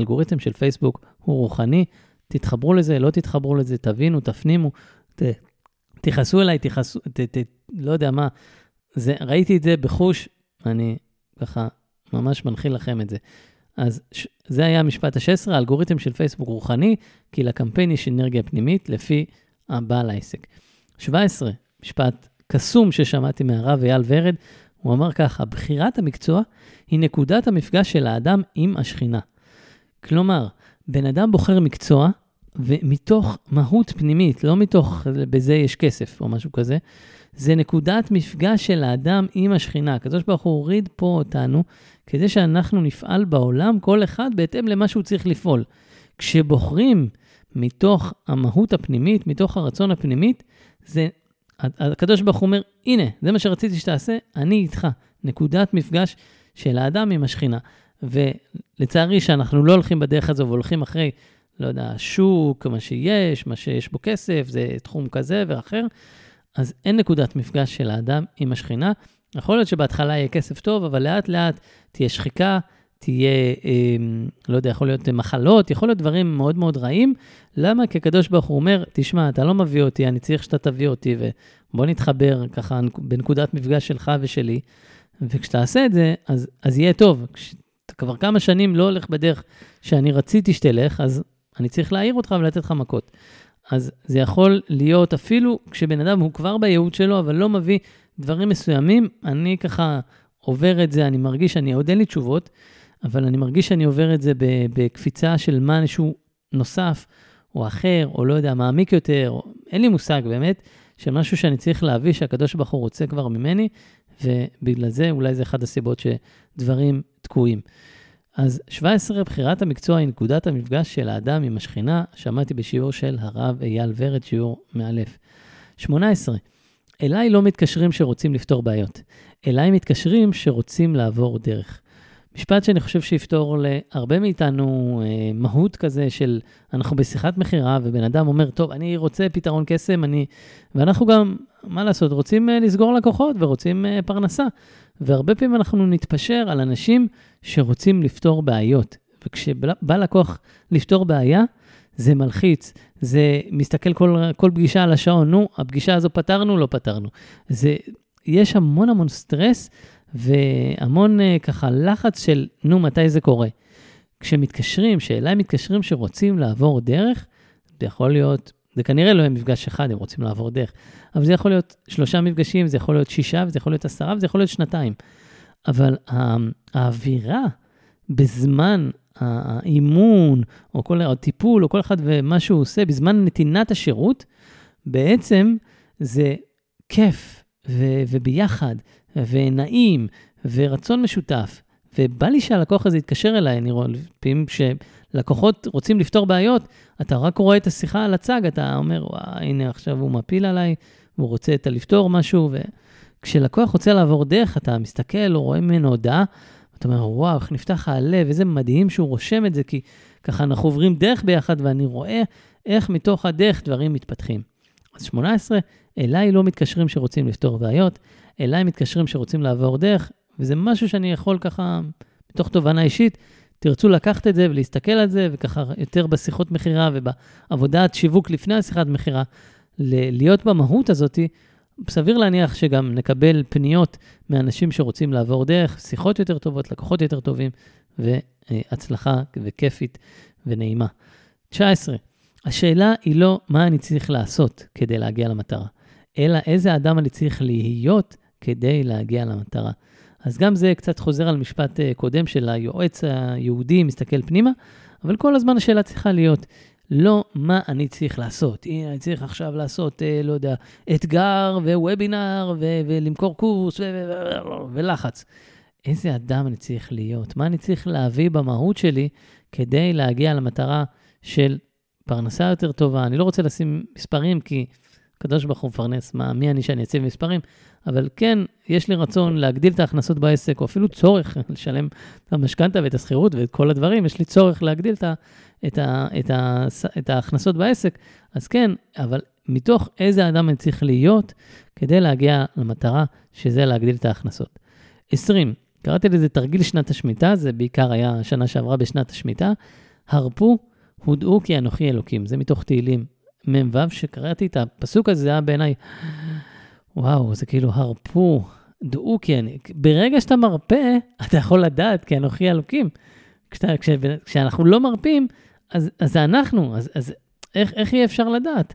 אלגוריתם של פייסבוק הוא רוחני, תתחברו לזה, לא תתחברו לזה, תבינו, תפנימו, תיחסו אליי, לא יודע מה, ראיתי את זה בחוש, אני ככה ממש מנחיל לכם את זה. אז זה היה המשפט ה-16, האלגוריתם של פייסבוק רוחני, כי לקמפיין יש אנרגיה פנימית לפי הבעל העסק. 17, משפט קסום ששמעתי מהרב אייל ורד, הוא אמר ככה, בחירת המקצוע היא נקודת המפגש של האדם עם השכינה. כלומר, בן אדם בוחר מקצוע, ומתוך מהות פנימית, לא מתוך בזה יש כסף או משהו כזה, זה נקודת מפגש של האדם עם השכינה. הקדוש ברוך הוא הוריד פה אותנו, כדי שאנחנו נפעל בעולם כל אחד בהתאם למה שהוא צריך לפעול. כשבוחרים מתוך המהות הפנימית, מתוך הרצון הפנימית, זה הקדוש ברוך הוא אומר, הנה, זה מה שרציתי שתעשה, אני איתך. נקודת מפגש של האדם עם השכינה. ולצערי שאנחנו לא הולכים בדרך הזו, והולכים אחרי, לא יודע, שוק, מה שיש בו כסף, זה תחום כזה ואחר, אז אין נקודת מפגש של האדם עם השכינה. יכול להיות שבהתחלה יהיה כסף טוב, אבל לאט לאט תהיה שחיקה, תהיה, לא יודע, יכול להיות מחלות, יכול להיות דברים מאוד מאוד רעים. למה? כי הקדוש ברוך הוא אומר, תשמע, אתה לא מביא אותי, אני צריך שאתה תביא אותי, ובוא נתחבר ככה בנקודת מפגש שלך ושלי, וכשתעשה את זה, אז יהיה טוב. כשאתה כבר כמה שנים לא הולך בדרך שאני רציתי שתלך, אז אני צריך להעיר אותך ולתת לך מכות. אז זה יכול להיות אפילו כשבן אדם הוא כבר בייעוד שלו, אבל לא מביא דברים מסוימים, אני ככה עובר את זה, אני מרגיש, אני עוד אין לי תשובות, אבל אני מרגיש שאני עובר את זה בקפיצה של משהו נוסף, או אחר, או לא יודע, מעמיק יותר, או, אין לי מושג באמת, של משהו שאני צריך להביא, שהקדוש ברוך הוא רוצה כבר ממני, ובגלל זה אולי זה אחד הסיבות שדברים תקועים. אז 17 בחירת המקצוע היא נקודת המפגש של האדם עם השכינה, שמעתי בשיעור של הרב אייל ורד, שיעור מאלף. 18. אליי לא מתקשרים שרוצים לפתור בעיות. אליי מתקשרים שרוצים לעבור דרך. משפט שאני חושב שיפתור להרבה מאיתנו מהות כזה של אנחנו בשיחת מחירה, ובן אדם אומר, טוב, אני רוצה פתרון קסם, ואנחנו גם, מה לעשות, רוצים לסגור לקוחות ורוצים פרנסה. והרבה פעמים אנחנו נתפשר על אנשים שרוצים לפתור בעיות. וכשבא לקוח לפתור בעיה, זה מלחיץ, זה מסתכל כל פגישה על השעון, נו, הפגישה הזו פתרנו, לא פתרנו. יש המון המון סטרס, והמון ככה לחץ של נו מתי זה קורה. כשמתקשרים, שאליי מתקשרים שרוצים לעבור דרך, זה יכול להיות, זה כנראה לא יהיה מפגש אחד, הם רוצים לעבור דרך, אבל זה יכול להיות 3 מפגשים, זה יכול להיות 6, וזה יכול להיות 10, וזה יכול להיות 2. אבל האווירה בזמן האימון, או כל הטיפול, או כל אחד ומה שהוא עושה, בזמן נתינת השירות, בעצם זה כיף, וביחד, ונעים, ורצון משותף, ובא לי שהלקוח הזה יתקשר אליי, אני רואה פעמים שלקוחות רוצים לפתור בעיות, אתה רק רואה את השיחה על הצג, אתה אומר, הנה עכשיו הוא מפיל עליי, הוא רוצה את לפתור משהו, וכשלקוח רוצה לעבור דרך, אתה מסתכל, הוא רואה ממנו הודעה, אתה אומר, וואו, איך נפתח הלב, איזה מדהים שהוא רושם את זה, כי ככה אנחנו עוברים דרך ביחד, ואני רואה איך מתוך הדרך דברים מתפתחים. אז 18, אליי לא מתקשרים שרוצים לפתור בעיות, אליי מתקשרים שרוצים לעבור דרך, וזה משהו שאני יכול ככה, בתוך תובנה אישית, תרצו לקחת את זה ולהסתכל על זה, וככה יותר בשיחות מחירה ובעבודת שיווק לפני השיחת מחירה, להיות במהות הזאת, סביר להניח שגם נקבל פניות מאנשים שרוצים לעבור דרך, שיחות יותר טובות, לקוחות יותר טובים, והצלחה וכיפית ונעימה. 19. השאלה היא לא מה אני צריך לעשות כדי להגיע למטרה, אלא איזה אדם אני צריך להיות כדי להגיע למטרה. אז גם זה קצת חוזר על משפט קודם של היועץ היהודי, מסתכל פנימה, אבל כל הזמן השאלה צריכה להיות, לא מה אני צריך לעשות. הנה, אני צריך עכשיו לעשות, לא יודע, אתגר ווובינר ולמכור קורס ולחץ. איזה אדם אני צריך להיות? מה אני צריך להביא במהות שלי כדי להגיע למטרה של פרנסה יותר טובה? אני לא רוצה לשים מספרים כי הקדוש ברוך הוא מפרנס, מי אני שאני אציב מספרים, אבל כן, יש לי רצון להגדיל את ההכנסות בעסק, או אפילו צורך לשלם את המשכנתה ואת השכירות ואת כל הדברים, יש לי צורך להגדיל את ההכנסות בעסק, אז כן, אבל מתוך איזה אדם אני צריך להיות, כדי להגיע למטרה שזה להגדיל את ההכנסות. 20, קראתי לזה תרגיל שנת השמיטה, זה בעיקר היה השנה שעברה בשנת השמיטה, הרפו, הודעו כי אנוכי אלוקים, זה מתוך תהילים. ממבב שקראתי את הפסוק הזה, זה היה בעיניי, וואו, זה כאילו הרפו, דעו כי אני, ברגע שאתה מרפא, אתה יכול לדעת כי אנוכי אלוקים, כשאנחנו לא מרפים, אז זה אנחנו, אז איך יהיה אפשר לדעת?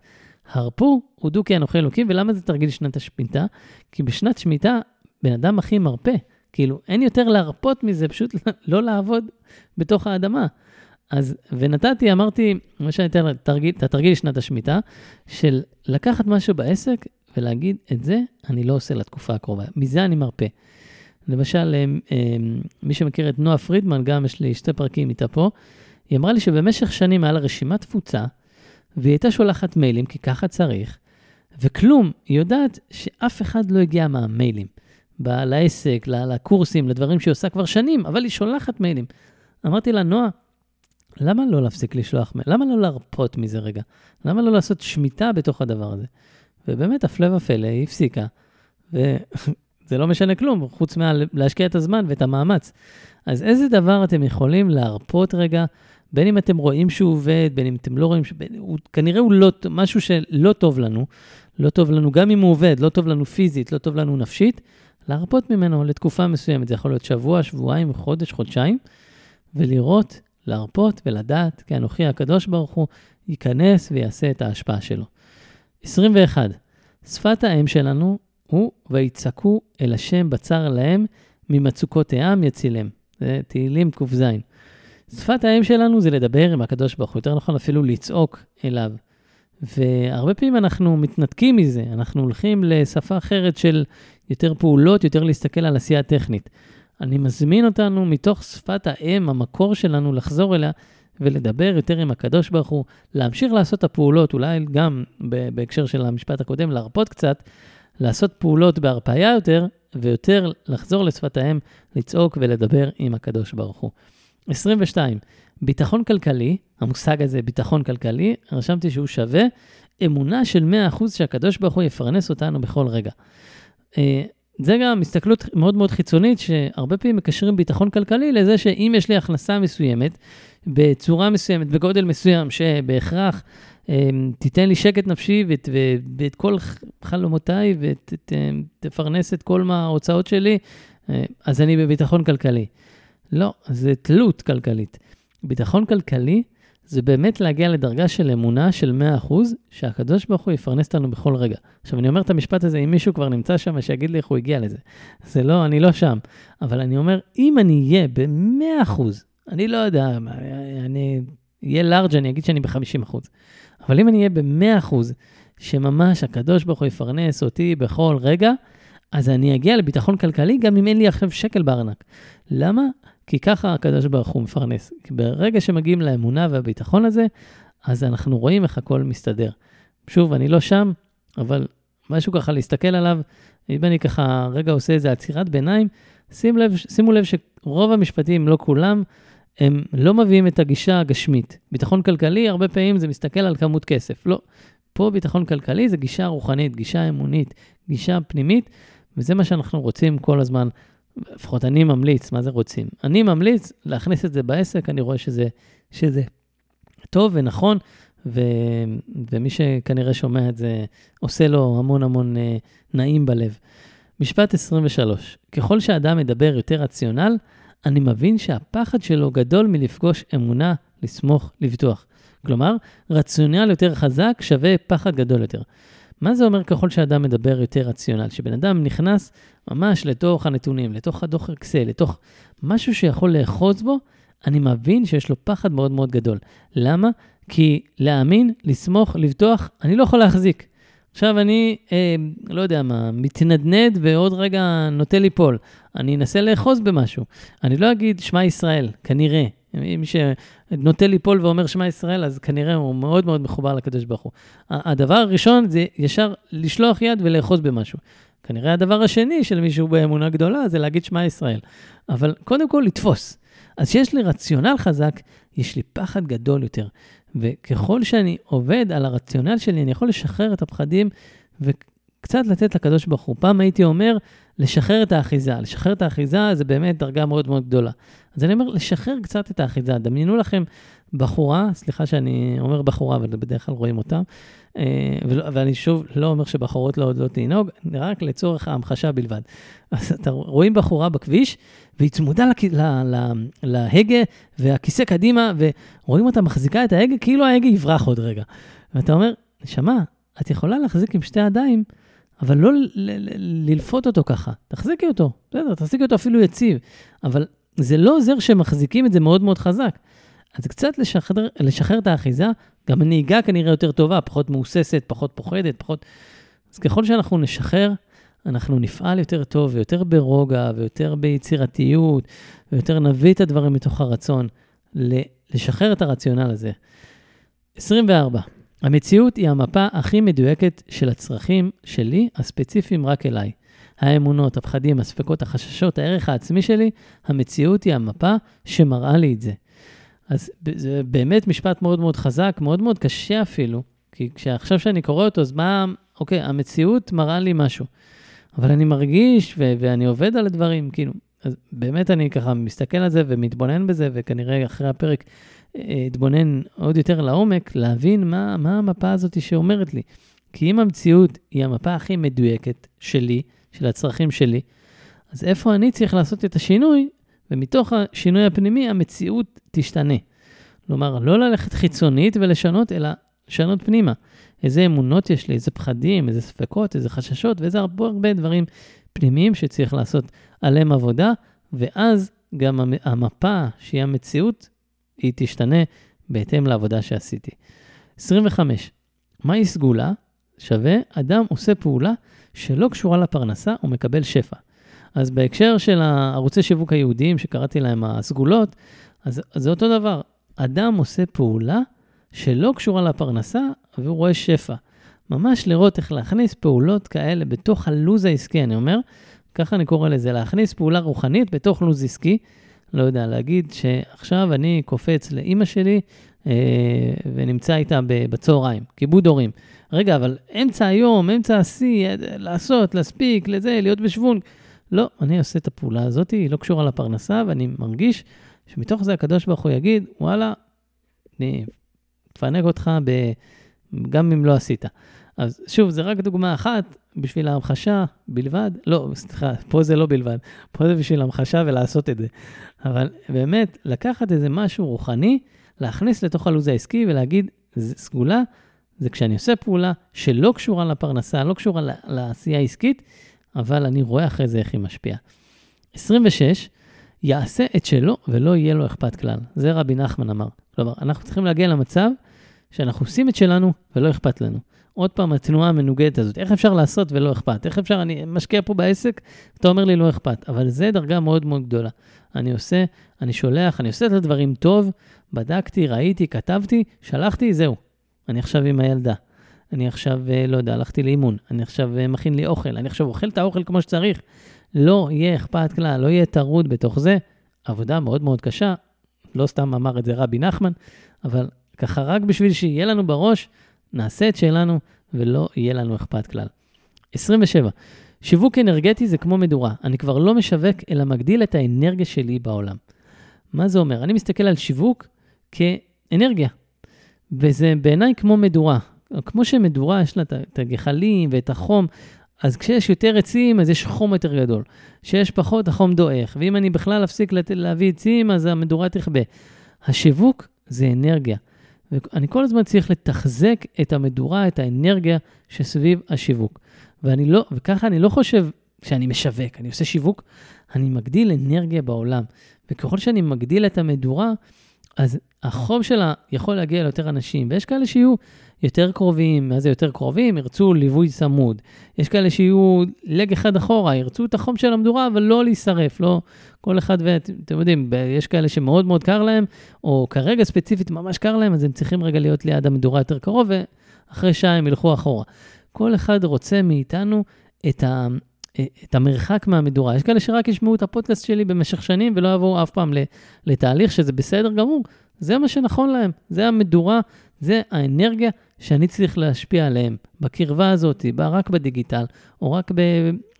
הרפו, הודעו כי אנוכי אלוקים, ולמה זה תרגיל שנת השמיטה? כי בשנת שמיטה, בן אדם הכי מרפא, כאילו אין יותר להרפות מזה, פשוט לא לעבוד בתוך האדמה. אז ונתתי, אמרתי, מה שהייתה תרגיל שנת השמיטה, של לקחת משהו בעסק ולהגיד את זה אני לא עושה לתקופה הקרובה, מזה אני מרפא. למשל, מי שמכיר את נועה פרידמן, גם יש לי 2 פרקים איתה פה, היא אמרה לי שבמשך שנים היה לה רשימת תפוצה, והיא הייתה שולחת מיילים כי ככה צריך, וכלום, היא יודעת שאף אחד לא הגיע מהמיילים, לעסק, לקורסים, לדברים שהיא עושה כבר שנים, אבל היא שולחת מיילים. אמרתי לה, נועה, למה לא להפסיק לשלוח? למה לא להרפות מזה רגע? למה לא לעשות שמיטה בתוך הדבר הזה? ובאמת, הפלא ופלא, היא הפסיקה. וזה לא משנה כלום, חוץ להשקיע את הזמן ואת המאמץ. אז איזה דבר אתם יכולים להרפות רגע, בין אם אתם רואים שהוא עובד, בין אם אתם לא רואים, כנראה הוא משהו שלא טוב לנו, לא טוב לנו גם אם הוא עובד, לא טוב לנו פיזית, לא טוב לנו נפשית, להרפות ממנו לתקופה מסוימת, זה יכול להיות שבוע, שבועיים, חודש, חודשיים, ולראות להרפות ולדעת, כי אנוכי הקדוש ברוך הוא ייכנס ויעשה את ההשפעה שלו. 21. שפת האם שלנו הוא ויצעקו אל השם בצר להם ממצוקות העם יצילם. זה תהילים קופזין. שפת האם שלנו זה לדבר עם הקדוש ברוך הוא, יותר נכון אפילו לצעוק אליו. והרבה פעמים אנחנו מתנתקים מזה, אנחנו הולכים לשפה אחרת של יותר פעולות, יותר להסתכל על עשייה טכנית. אני מזמין אותנו מתוך שפת האם, המקור שלנו, לחזור אליה ולדבר יותר עם הקדוש ברוך הוא, להמשיך לעשות את הפעולות, אולי גם בהקשר של המשפט הקודם, להרפות קצת, לעשות פעולות בהרפאיה יותר, ויותר לחזור לשפת האם, לצעוק ולדבר עם הקדוש ברוך הוא. 22. ביטחון כלכלי, המושג הזה ביטחון כלכלי, רשמתי שהוא שווה אמונה של 100% שהקדוש ברוך הוא יפרנס אותנו בכל רגע. זה גם הסתכלות מאוד מאוד חיצונית, שהרבה פעמים מקשרים ביטחון כלכלי לזה שאם יש לי הכנסה מסוימת, בצורה מסוימת, בגודל מסוים, שבהכרח תיתן לי שקט נפשי ואת כל חלומותיי ותפרנס את כל ההוצאות שלי, אז אני בביטחון כלכלי. לא, זה תלות כלכלית. ביטחון כלכלי זה באמת להגיע לדרגה של אמונה של 100% שהקדוש ברוך הוא יפרנס אותנו בכל רגע. עכשיו אני אומר את המשפט הזה, אם מישהו כבר נמצא שם, שיגיד לי איך הוא הגיע לזה. זה לא, אני לא שם. אבל אני אומר, אם אני אהיה ב-100%, אני לא יודע, אני אהיה לארג', אני אגיד שאני ב-50%. אבל אם אני אהיה ב-100% שממש הקדוש ברוך הוא יפרנס אותי בכל רגע, אז אני אגיע לביטחון כלכלי גם אם אין לי עכשיו שקל בארנק. למה? כי ככה הקדוש ברוך הוא מפרנס. ברגע שמגיעים לאמונה והביטחון הזה, אז אנחנו רואים איך הכל מסתדר. שוב, אני לא שם, אבל משהו ככה להסתכל עליו, אם אני ככה רגע עושה איזה עצירת ביניים, שימו לב שרוב המשפטים, לא כולם, הם לא מביאים את הגישה הגשמית. ביטחון כלכלי, הרבה פעמים זה מסתכל על כמות כסף. לא, פה ביטחון כלכלי זה גישה רוחנית, גישה אמונית, גישה פנימית, וזה מה שאנחנו רוצים כל הזמן. לפחות אני ממליץ, מה זה רוצים? אני ממליץ להכניס את זה בעסק, אני רואה שזה טוב ונכון, ומי שכנראה שומע את זה, עושה לו המון המון נעים בלב. משפט 23, ככל שאדם מדבר יותר רציונל, אני מבין שהפחד שלו גדול מלפגוש אמונה, לסמוך, לבטוח. כלומר, רציונל יותר חזק שווה פחד גדול יותר. מה זה אומר ככל שאדם מדבר יותר רציונל? שבן אדם נכנס ממש לתוך הנתונים, לתוך הדוח אקסל, לתוך משהו שיכול לאחוז בו, אני מבין שיש לו פחד מאוד מאוד גדול. למה? כי להאמין, לסמוך, לבטוח, אני לא יכול להחזיק. עכשיו אני, לא יודע מה, מתנדנד ועוד רגע נוטה ליפול. אני אנסה לאחוז במשהו. אני לא אגיד שמע ישראל, כנראה. מי שנוטה ליפול ואומר שמע ישראל, אז כנראה הוא מאוד מאוד מחובר לקדוש ברוך הוא. הדבר הראשון זה ישר לשלוח יד ולאחוז במשהו. כנראה הדבר השני של מישהו באמונה גדולה זה להגיד שמע ישראל. אבל קודם כל לתפוס. אז שיש לי רציונל חזק, יש לי פחד גדול יותר. וככל שאני עובד על הרציונל שלי, אני יכול לשחרר את הפחדים וקצת לתת לקדוש ברוך הוא. פעם הייתי אומר, לשחרר את האחיזה. לשחרר את האחיזה זה באמת דרגה מאוד מאוד גדולה. אז אני אומר, לשחרר קצת את האחיזה. דמיינו לכם בחורה, סליחה שאני אומר בחורה, אבל בדרך כלל רואים אותה, ואני שוב לא אומר שבחורות לא תנהוג, רק לצורך ההמחשה בלבד. אז אתם רואים בחורה בכביש, והיא צמודה להגה, והכיסא קדימה, ורואים אותה מחזיקה את ההגה, כאילו ההגה יברח עוד רגע. ואתה אומר, נשמה, את יכולה להחזיק עם שתי ידיים, אבל לא ללפות אותו ככה. תחזיקי אותו, בסדר, תחזיקי אותו אפילו יציב. אבל זה לא עוזר שמחזיקים את זה מאוד מאוד חזק. אז קצת לשחרר את האחיזה, גם הנהיגה כנראה יותר טובה, פחות מאוססת, פחות פוחדת, פחות... אז ככל שאנחנו נשחרר, אנחנו נפעל יותר טוב, ויותר ברוגע, ויותר ביצירתיות, ויותר נביא את הדברים מתוך הרצון, לשחרר את הרציונל הזה. 24. המציאות היא המפה הכי מדויקת של הצרכים שלי, הספציפיים רק אליי. האמונות, הפחדים, הספקות, החששות, הערך העצמי שלי, המציאות היא המפה שמראה לי את זה. אז זה באמת משפט מאוד מאוד חזק, מאוד מאוד קשה אפילו, כי עכשיו שאני קורא אותו, אז מה, אוקיי, המציאות מראה לי משהו, אבל אני מרגיש ואני עובד על הדברים, כאילו, אז באמת אני ככה מסתכל על זה ומתבונן בזה, וכנראה אחרי הפרק אתבונן עוד יותר לעומק, להבין מה המפה הזאת שאומרת לי. כי אם המציאות היא המפה הכי מדויקת שלי, של הצרכים שלי, אז איפה אני צריך לעשות את השינוי, ומתוך השינוי הפנימי המציאות תשתנה. כלומר, לא ללכת חיצונית ולשנות, אלא לשנות פנימה. איזה אמונות יש לי, איזה פחדים, איזה ספקות, איזה חששות, ואיזה הרבה דברים פנימיים שצריך לעשות עליהם עבודה, ואז גם המפה שהיא המציאות, היא תשתנה בהתאם לעבודה שעשיתי. 25. מהי סגולה? שווה, אדם עושה פעולה שלא קשורה לפרנסה ומקבל שפע. אז בהקשר של הערוצי שיווק היהודיים שקראתי להם הסגולות, אז זה אותו דבר. אדם עושה פעולה שלא קשורה לפרנסה, והוא רואה שפע. ממש לראות איך להכניס פעולות כאלה בתוך הלוז העסקי, אני אומר, ככה אני קורא לזה, להכניס פעולה רוחנית בתוך לוז עסקי, לא יודע, להגיד שעכשיו אני קופץ לאמא שלי ונמצא איתה בצהריים, כיבוד הורים. רגע, אבל אמצע היום, אמצע השיא, לעשות, להספיק, לזה, להיות בשבון. לא, אני עושה את הפעולה הזאת, היא לא קשורה לפרנסה, ואני מרגיש שמתוך זה הקדוש ברוך הוא יגיד, וואלה, אני תפנק אותך גם אם לא עשית. אז שוב, זה רק דוגמה אחת, בשביל ההמחשה בלבד, לא, סליחה, פה זה לא בלבד, פה זה בשביל ההמחשה ולעשות את זה. אבל באמת, לקחת איזה משהו רוחני, להכניס לתוך הלו"ז העסקי ולהגיד, סגולה, זה כשאני עושה פעולה שלא קשורה לפרנסה, לא קשורה לעשייה העסקית, אבל אני רואה אחרי זה איך היא משפיעה. 26, יעשה את שלו ולא יהיה לו אכפת כלל. זה רבי נחמן אמר. כלומר, אנחנו צריכים להגיע למצב שאנחנו עושים את שלנו ולא אכפת לנו. עוד פעם, התנועה המנוגדת הזאת. איך אפשר לעשות ולא אכפת? איך אפשר, אני משקיע פה בעסק, אתה אומר לי לא אכפת. אבל זה דרגה מאוד מאוד גדולה. אני עושה, אני שולח, אני עושה את הדברים טוב, בדקתי, ראיתי, כתבתי, שלחתי, זהו. אני עכשיו עם הילדה. אני עכשיו, לא יודע, הלכתי לאימון. אני עכשיו מכין לי אוכל. אני עכשיו אוכל את האוכל כמו שצריך. לא יהיה אכפת כלל, לא יהיה תרוד בתוך זה. עבודה מאוד מאוד קשה. לא סתם אמר את זה רבי נחמן, אבל ככה רק בשביל שיהיה לנו בראש, נעשה את שלנו ולא יהיה לנו אכפת כלל. 27. שיווק אנרגטי זה כמו מדורה. אני כבר לא משווק, אלא מגדיל את האנרגיה שלי בעולם. מה זה אומר? אני מסתכל על שיווק כאנרגיה. וזה בעיניי כמו מדורה. כמו שמדורה יש לה את הגחלים ואת החום, אז כשיש יותר עצים, אז יש חום יותר גדול. כשיש פחות, החום דועך. ואם אני בכלל אפסיק להביא עצים, אז המדורה תכבה. השיווק זה אנרגיה. ואני כל הזמן צריך לתחזק את המדורה, את האנרגיה שסביב השיווק. וככה אני לא חושב שאני משווק, אני עושה שיווק, אני מגדיל אנרגיה בעולם. וככל שאני מגדיל את המדורה, אז החום שלה יכול להגיע ליותר אנשים. ויש כאלה שיהיו יותר קרובים, מה זה יותר קרובים? ירצו ליווי סמוד. יש כאלה שיהיו לג אחד אחורה, ירצו את החום של המדורה, אבל לא להישרף, לא כל אחד, ואתם יודעים, יש כאלה שמאוד מאוד קר להם, או כרגע ספציפית ממש קר להם, אז הם צריכים רגע להיות ליד המדורה יותר קרוב, ואחרי שעה הם ילכו אחורה. כל אחד רוצה מאיתנו את המרחק מהמדורה. יש כאלה שרק ישמעו את הפודקאסט שלי במשך שנים, ולא יבואו אף פעם לתהליך, שזה בסדר גמור. זה מה שנכון להם, זה המדורה, זה האנרגיה שאני צריך להשפיע עליהם, בקרבה הזאת, רק בדיגיטל, או רק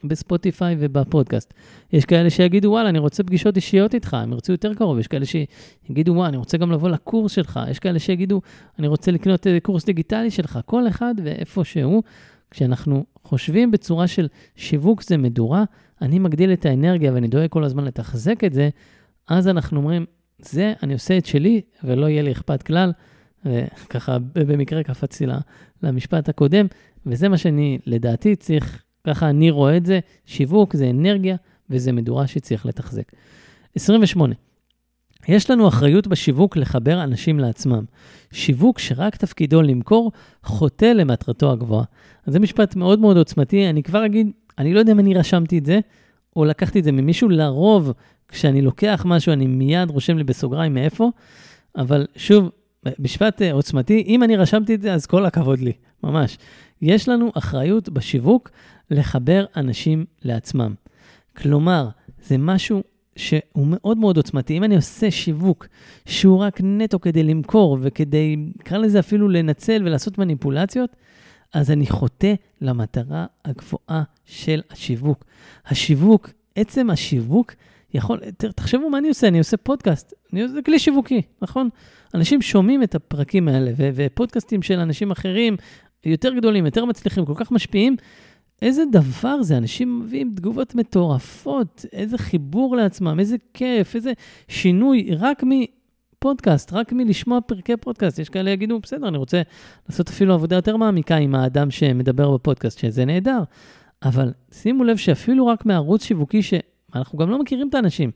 בספוטיפיי ובפודקאסט. יש כאלה שיגידו, וואלה, אני רוצה פגישות אישיות איתך, הם ירצו יותר קרוב. יש כאלה שיגידו, וואלה, אני רוצה גם לבוא לקורס שלך. יש כאלה שיגידו, אני רוצה לקנות קורס דיגיטלי שלך. כל אחד ואיפה שהוא, כשאנחנו חושבים בצורה של שיווק זה מדורה, אני מגדיל את האנרגיה ואני דואג כל הזמן לתחזק את זה, אז אנחנו אומרים, זה אני עושה את שלי ולא יהיה לי אכפת כלל, וככה במקרה קפצתי למשפט הקודם, וזה מה שאני לדעתי צריך, ככה אני רואה את זה, שיווק זה אנרגיה וזה מדורה שצריך לתחזק. 28. יש לנו אחריות בשיווק לחבר אנשים לעצמם. שיווק שרק תפקידו למכור חוטא למטרתו הגבוהה. אז זה משפט מאוד מאוד עוצמתי, אני כבר אגיד, אני לא יודע אם אני רשמתי את זה, או לקחתי את זה ממישהו. לרוב כשאני לוקח משהו אני מיד רושם לי בסוגריים מאיפה, אבל שוב, משפט עוצמתי, אם אני רשמתי את זה אז כל הכבוד לי, ממש. יש לנו אחריות בשיווק לחבר אנשים לעצמם. כלומר, זה משהו שהוא מאוד מאוד עוצמתי. אם אני עושה שיווק שהוא רק נטו כדי למכור וכדי, קרא לזה אפילו לנצל ולעשות מניפולציות, אז אני חוטא למטרה הגבוהה של השיווק. השיווק, עצם השיווק יכול, תחשבו מה אני עושה, אני עושה פודקאסט, זה כלי שיווקי, נכון? אנשים שומעים את הפרקים האלה, ופודקאסטים של אנשים אחרים, יותר גדולים, יותר מצליחים, כל כך משפיעים, איזה דבר זה, אנשים מביאים תגובות מטורפות, איזה חיבור לעצמם, איזה כיף, איזה שינוי, רק מפודקאסט, רק מלשמוע פרקי פודקאסט. יש כאלה יגידו, בסדר, אני רוצה לעשות אפילו עבודה יותר מעמיקה עם האדם שמדבר בפודקאסט, שזה נהדר. אבל שימו לב שאפילו רק מערוץ שיווקי אנחנו גם לא מכירים את האנשים.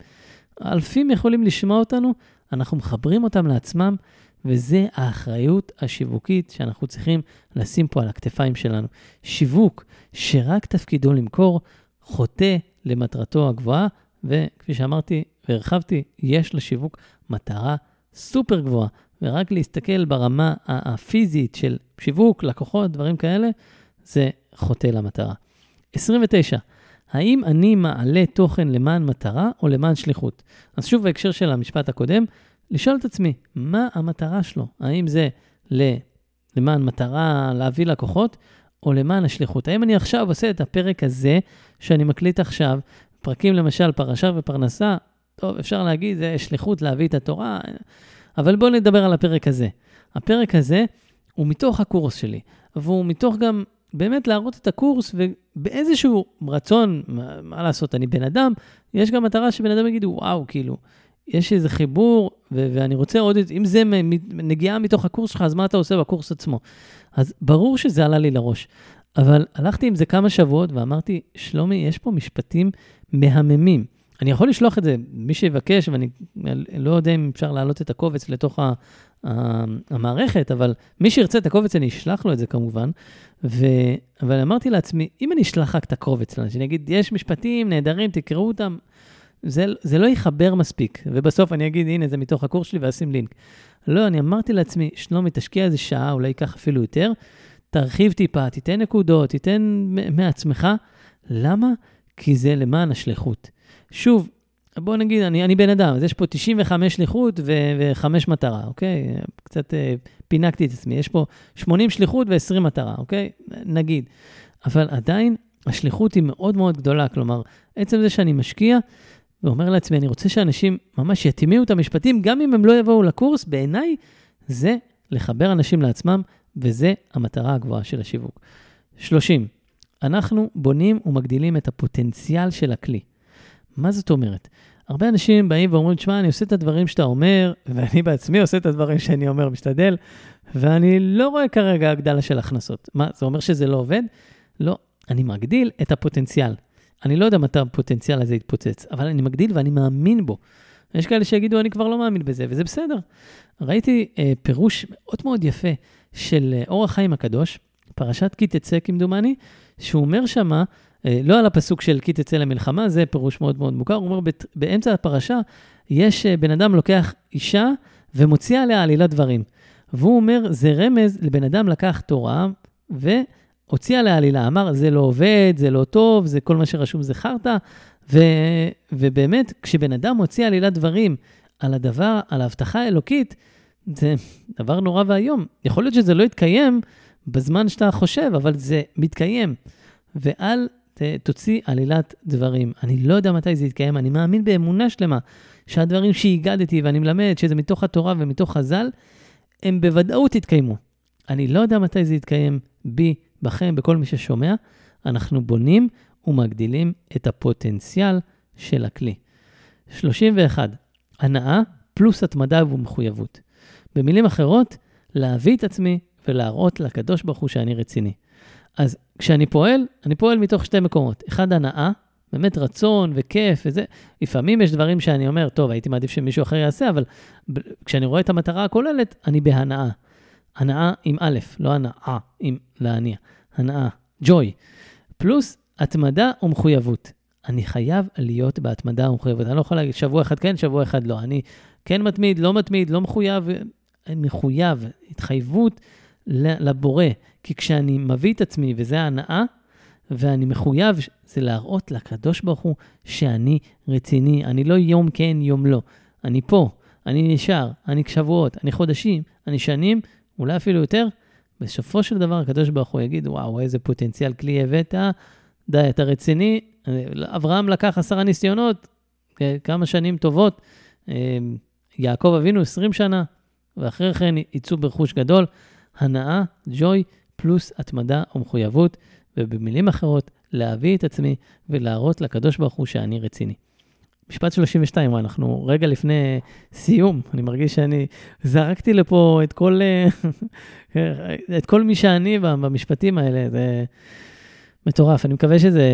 אלפים יכולים לשמוע אותנו, אנחנו מחברים אותם לעצמם, וזה האחריות השיווקית שאנחנו צריכים לשים פה על הכתפיים שלנו. שיווק שרק תפקידו למכור, חוטא למטרתו הגבוהה, וכפי שאמרתי והרחבתי, יש לשיווק מטרה סופר גבוהה, ורק להסתכל ברמה הפיזית של שיווק, לקוחות, דברים כאלה, זה חוטא למטרה. 29. האם אני מעלה תוכן למען מטרה או למען שליחות? אז שוב בהקשר של המשפט הקודם, לשאול את עצמי, מה המטרה שלו? האם זה למען מטרה להביא לקוחות או למען השליחות? האם אני עכשיו עושה את הפרק הזה שאני מקליט עכשיו, פרקים למשל פרשה ופרנסה, טוב, אפשר להגיד, זה שליחות להביא את התורה, אבל בואו נדבר על הפרק הזה. הפרק הזה הוא מתוך הקורס שלי, והוא מתוך גם באמת להראות את הקורס, ובאיזשהו רצון, מה לעשות, אני בן אדם, יש גם מטרה שבן אדם יגידו, וואו, כאילו, יש איזה חיבור, ואני רוצה עוד, אם זה נגיעה מתוך הקורס שלך, אז מה אתה עושה בקורס עצמו? אז ברור שזה עלה לי לראש, אבל הלכתי עם זה כמה שבועות, ואמרתי, שלומי, יש פה משפטים מהממים. אני יכול לשלוח את זה, מי שיבקש, ואני לא יודע אם אפשר להעלות את הקובץ לתוך המערכת, אבל מי שירצה את הקובץ, אני אשלח לו את זה כמובן, אבל אמרתי לעצמי, אם אני אשלח רק את הקובץ, אני אגיד, יש משפטים נהדרים, תקראו אותם, זה לא יחבר מספיק, ובסוף אני אגיד, הנה, זה מתוך הקורס שלי, ואשים לינק. לא, אני אמרתי לעצמי, שלומי, תשקיע איזה שעה, אולי ייקח אפילו יותר, תרחיב טיפה, תיתן נקודות, תיתן מעצמך. למה? כי זה למען השליחות. שוב, בוא נגיד, אני בן אדם, אז יש פה 95 שליחות ו-5 מטרה, אוקיי? קצת פינקתי את עצמי, יש פה 80 שליחות ו-20 מטרה, אוקיי? נגיד. אבל עדיין, השליחות היא מאוד מאוד גדולה, כלומר, עצם זה שאני משקיע, ואומר לעצמי, אני רוצה שאנשים ממש יתימיעו את המשפטים, גם אם הם לא יבואו לקורס, בעיניי זה לחבר אנשים לעצמם, וזה המטרה הגבוהה של השיווק. 30. אנחנו בונים ומגדילים את הפוטנציאל של הכלי. מה זאת אומרת? הרבה אנשים באים ואומרים, תשמע, אני עושה את הדברים שאתה אומר, ואני בעצמי עושה את הדברים שאני אומר, משתדל, ואני לא רואה כרגע הגדלה של הכנסות. מה, זה אומר שזה לא עובד? לא, אני מגדיל את הפוטנציאל. אני לא יודע מתי הפוטנציאל הזה יתפוצץ, אבל אני מגדיל ואני מאמין בו. יש כאלה שיגידו, אני כבר לא מאמין בזה, וזה בסדר. ראיתי פירוש מאוד מאוד יפה של אור החיים הקדוש, פרשת כי תצא כמדומני, שהוא אומר שמה, לא על הפסוק של כי תצא למלחמה, זה פירוש מאוד מאוד מוכר, הוא אומר, באמצע הפרשה, יש בן אדם לוקח אישה, ומוציא עליה עלילת דברים. והוא אומר, זה רמז, לבן אדם לקח תורה, והוציא עליה עלילה, אמר, זה לא עובד, זה לא טוב, זה כל מה שרשום זה חרטה, ובאמת, כשבן אדם הוציא עלילת דברים, על הדבר, על ההבטחה האלוקית, זה דבר נורא והיום. יכול להיות שזה לא יתקיים בזמן שאתה חושב, אבל זה מתקיים. ואל תוציא עלילת דברים. אני לא יודע מתי זה יתקיים, אני מאמין באמונה שלמה, שהדברים שהגדתי ואני מלמד, שזה מתוך התורה ומתוך חז"ל, הם בוודאות יתקיימו. אני לא יודע מתי זה יתקיים בי, בכם, בכל מי ששומע. אנחנו בונים ומגדילים את הפוטנציאל של הכלי. 31. הנאה פלוס התמדה ומחויבות. במילים אחרות, להביא את עצמי ולהראות לקדוש ברוך הוא שאני רציני. אז כשאני פועל, אני פועל מתוך שתי מקומות. אחד, הנאה, באמת רצון וכיף וזה. לפעמים יש דברים שאני אומר, טוב, הייתי מעדיף שמישהו אחר יעשה, אבל כשאני רואה את המטרה הכוללת, אני בהנאה. הנאה עם א', לא הנאה עם להניע. הנאה, ג'וי. פלוס התמדה ומחויבות. אני חייב להיות בהתמדה ומחויבות. אני לא יכול להגיד שבוע אחד כן, שבוע אחד לא. אני כן מתמיד, לא מחויב, מחויב, התחייבות לבורא, כי כשאני מביא את עצמי, וזה ההנאה, ואני מחויב, זה להראות לקדוש ברוך הוא, שאני רציני, אני לא יום כן, יום לא, אני פה, אני נשאר, אני שבועות, אני חודשים, אני שנים, אולי אפילו יותר, בסופו של דבר, הקדוש ברוך הוא יגיד, וואו, איזה פוטנציאל כלי הבאת, די, אתה רציני, אברהם לקח 10 ניסיונות, כמה שנים טובות, יעקב אבינו 20 שנה, ואחרי כן יצאו ברכוש גדול, הנאה, ג'וי, פלוס התמדה ומחויבות, ובמילים אחרות, להביא את עצמי ולהראות לקדוש ברוך הוא שאני רציני. משפט 32, אנחנו רגע לפני סיום, אני מרגיש שאני זרקתי לפה את כל, את כל מי שאני במשפטים האלה, זה מטורף, אני מקווה שזה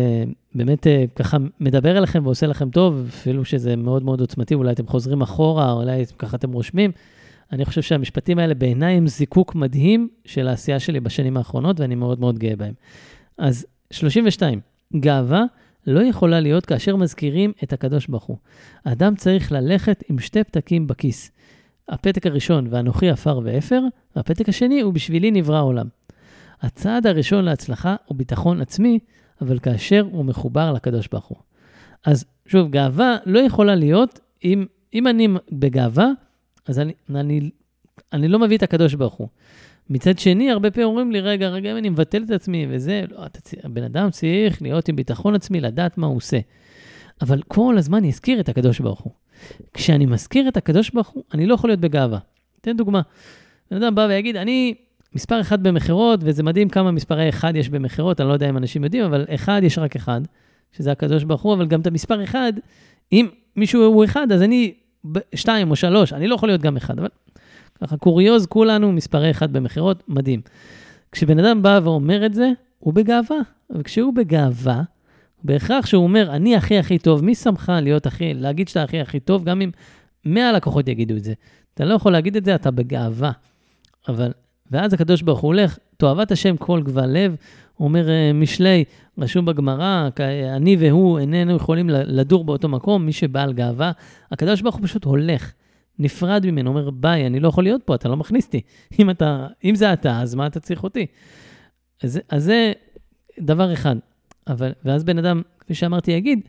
באמת ככה מדבר אליכם ועושה לכם טוב, אפילו שזה מאוד מאוד עוצמתי, אולי אתם חוזרים אחורה, אולי ככה אתם רושמים, אני חושב שהמשפטים האלה בעיניי הם זיקוק מדהים של העשייה שלי בשנים האחרונות, ואני מאוד מאוד גאה בהם. אז 32, גאווה לא יכולה להיות כאשר מזכירים את הקדוש ברוך הוא. אדם צריך ללכת עם שתי פתקים בכיס. הפתק הראשון ואנוכי עפר ואפר, והפתק השני הוא בשבילי נברא העולם. הצעד הראשון להצלחה הוא ביטחון עצמי, אבל כאשר הוא מחובר לקדוש ברוך הוא. אז שוב, גאווה לא יכולה להיות, אם אני בגאווה, אז אני לא מביא את הקדוש ברוך הוא. מצד שני, הרבה פעמים אומרים לי, רגע, אם אני מבטל את עצמי וזה, לא, הבן אדם צריך להיות עם ביטחון עצמי, לדעת מה הוא עושה. אבל כל הזמן יזכיר את הקדוש ברוך הוא. כשאני מזכיר את הקדוש ברוך הוא, אני לא יכול להיות בגאווה. אתן דוגמה. בן אדם בא ויגיד, אני מספר אחד במחירות, וזה מדהים כמה מספרי אחד יש במחירות, אני לא יודע אם אנשים יודעים, אבל אחד יש רק אחד, שזה הקדוש ברוך הוא, אבל גם את המספר אחד, אם מישהו הוא אחד, אז אני שתיים או שלוש, אני לא יכול להיות גם אחד, אבל ככה, קוריוז, כולנו מספרי אחד במחירות, מדהים. כשבן אדם בא ואומר את זה, הוא בגאווה. וכשהוא בגאווה, בהכרח שהוא אומר, אני הכי טוב, מי שמך להיות להגיד שאתה הכי טוב, גם אם 100 לקוחות יגידו את זה. אתה לא יכול להגיד את זה, אתה בגאווה. אבל, ואז הקדוש ברוך הוא הולך, תועבת השם כל גבל לב, הוא אומר, משלי, רשום בגמרא, אני והוא איננו יכולים לדור באותו מקום, מי שבעל גאווה, הקדוש ברוך הוא פשוט הולך. נפרד ממנו, אומר, ביי, אני לא יכול להיות פה, אתה לא מכניס אותי. אם זה אתה, אז מה אתה צריך אותי? אז זה דבר אחד. אבל, ואז בן אדם, כפי שאמרתי, יגיד,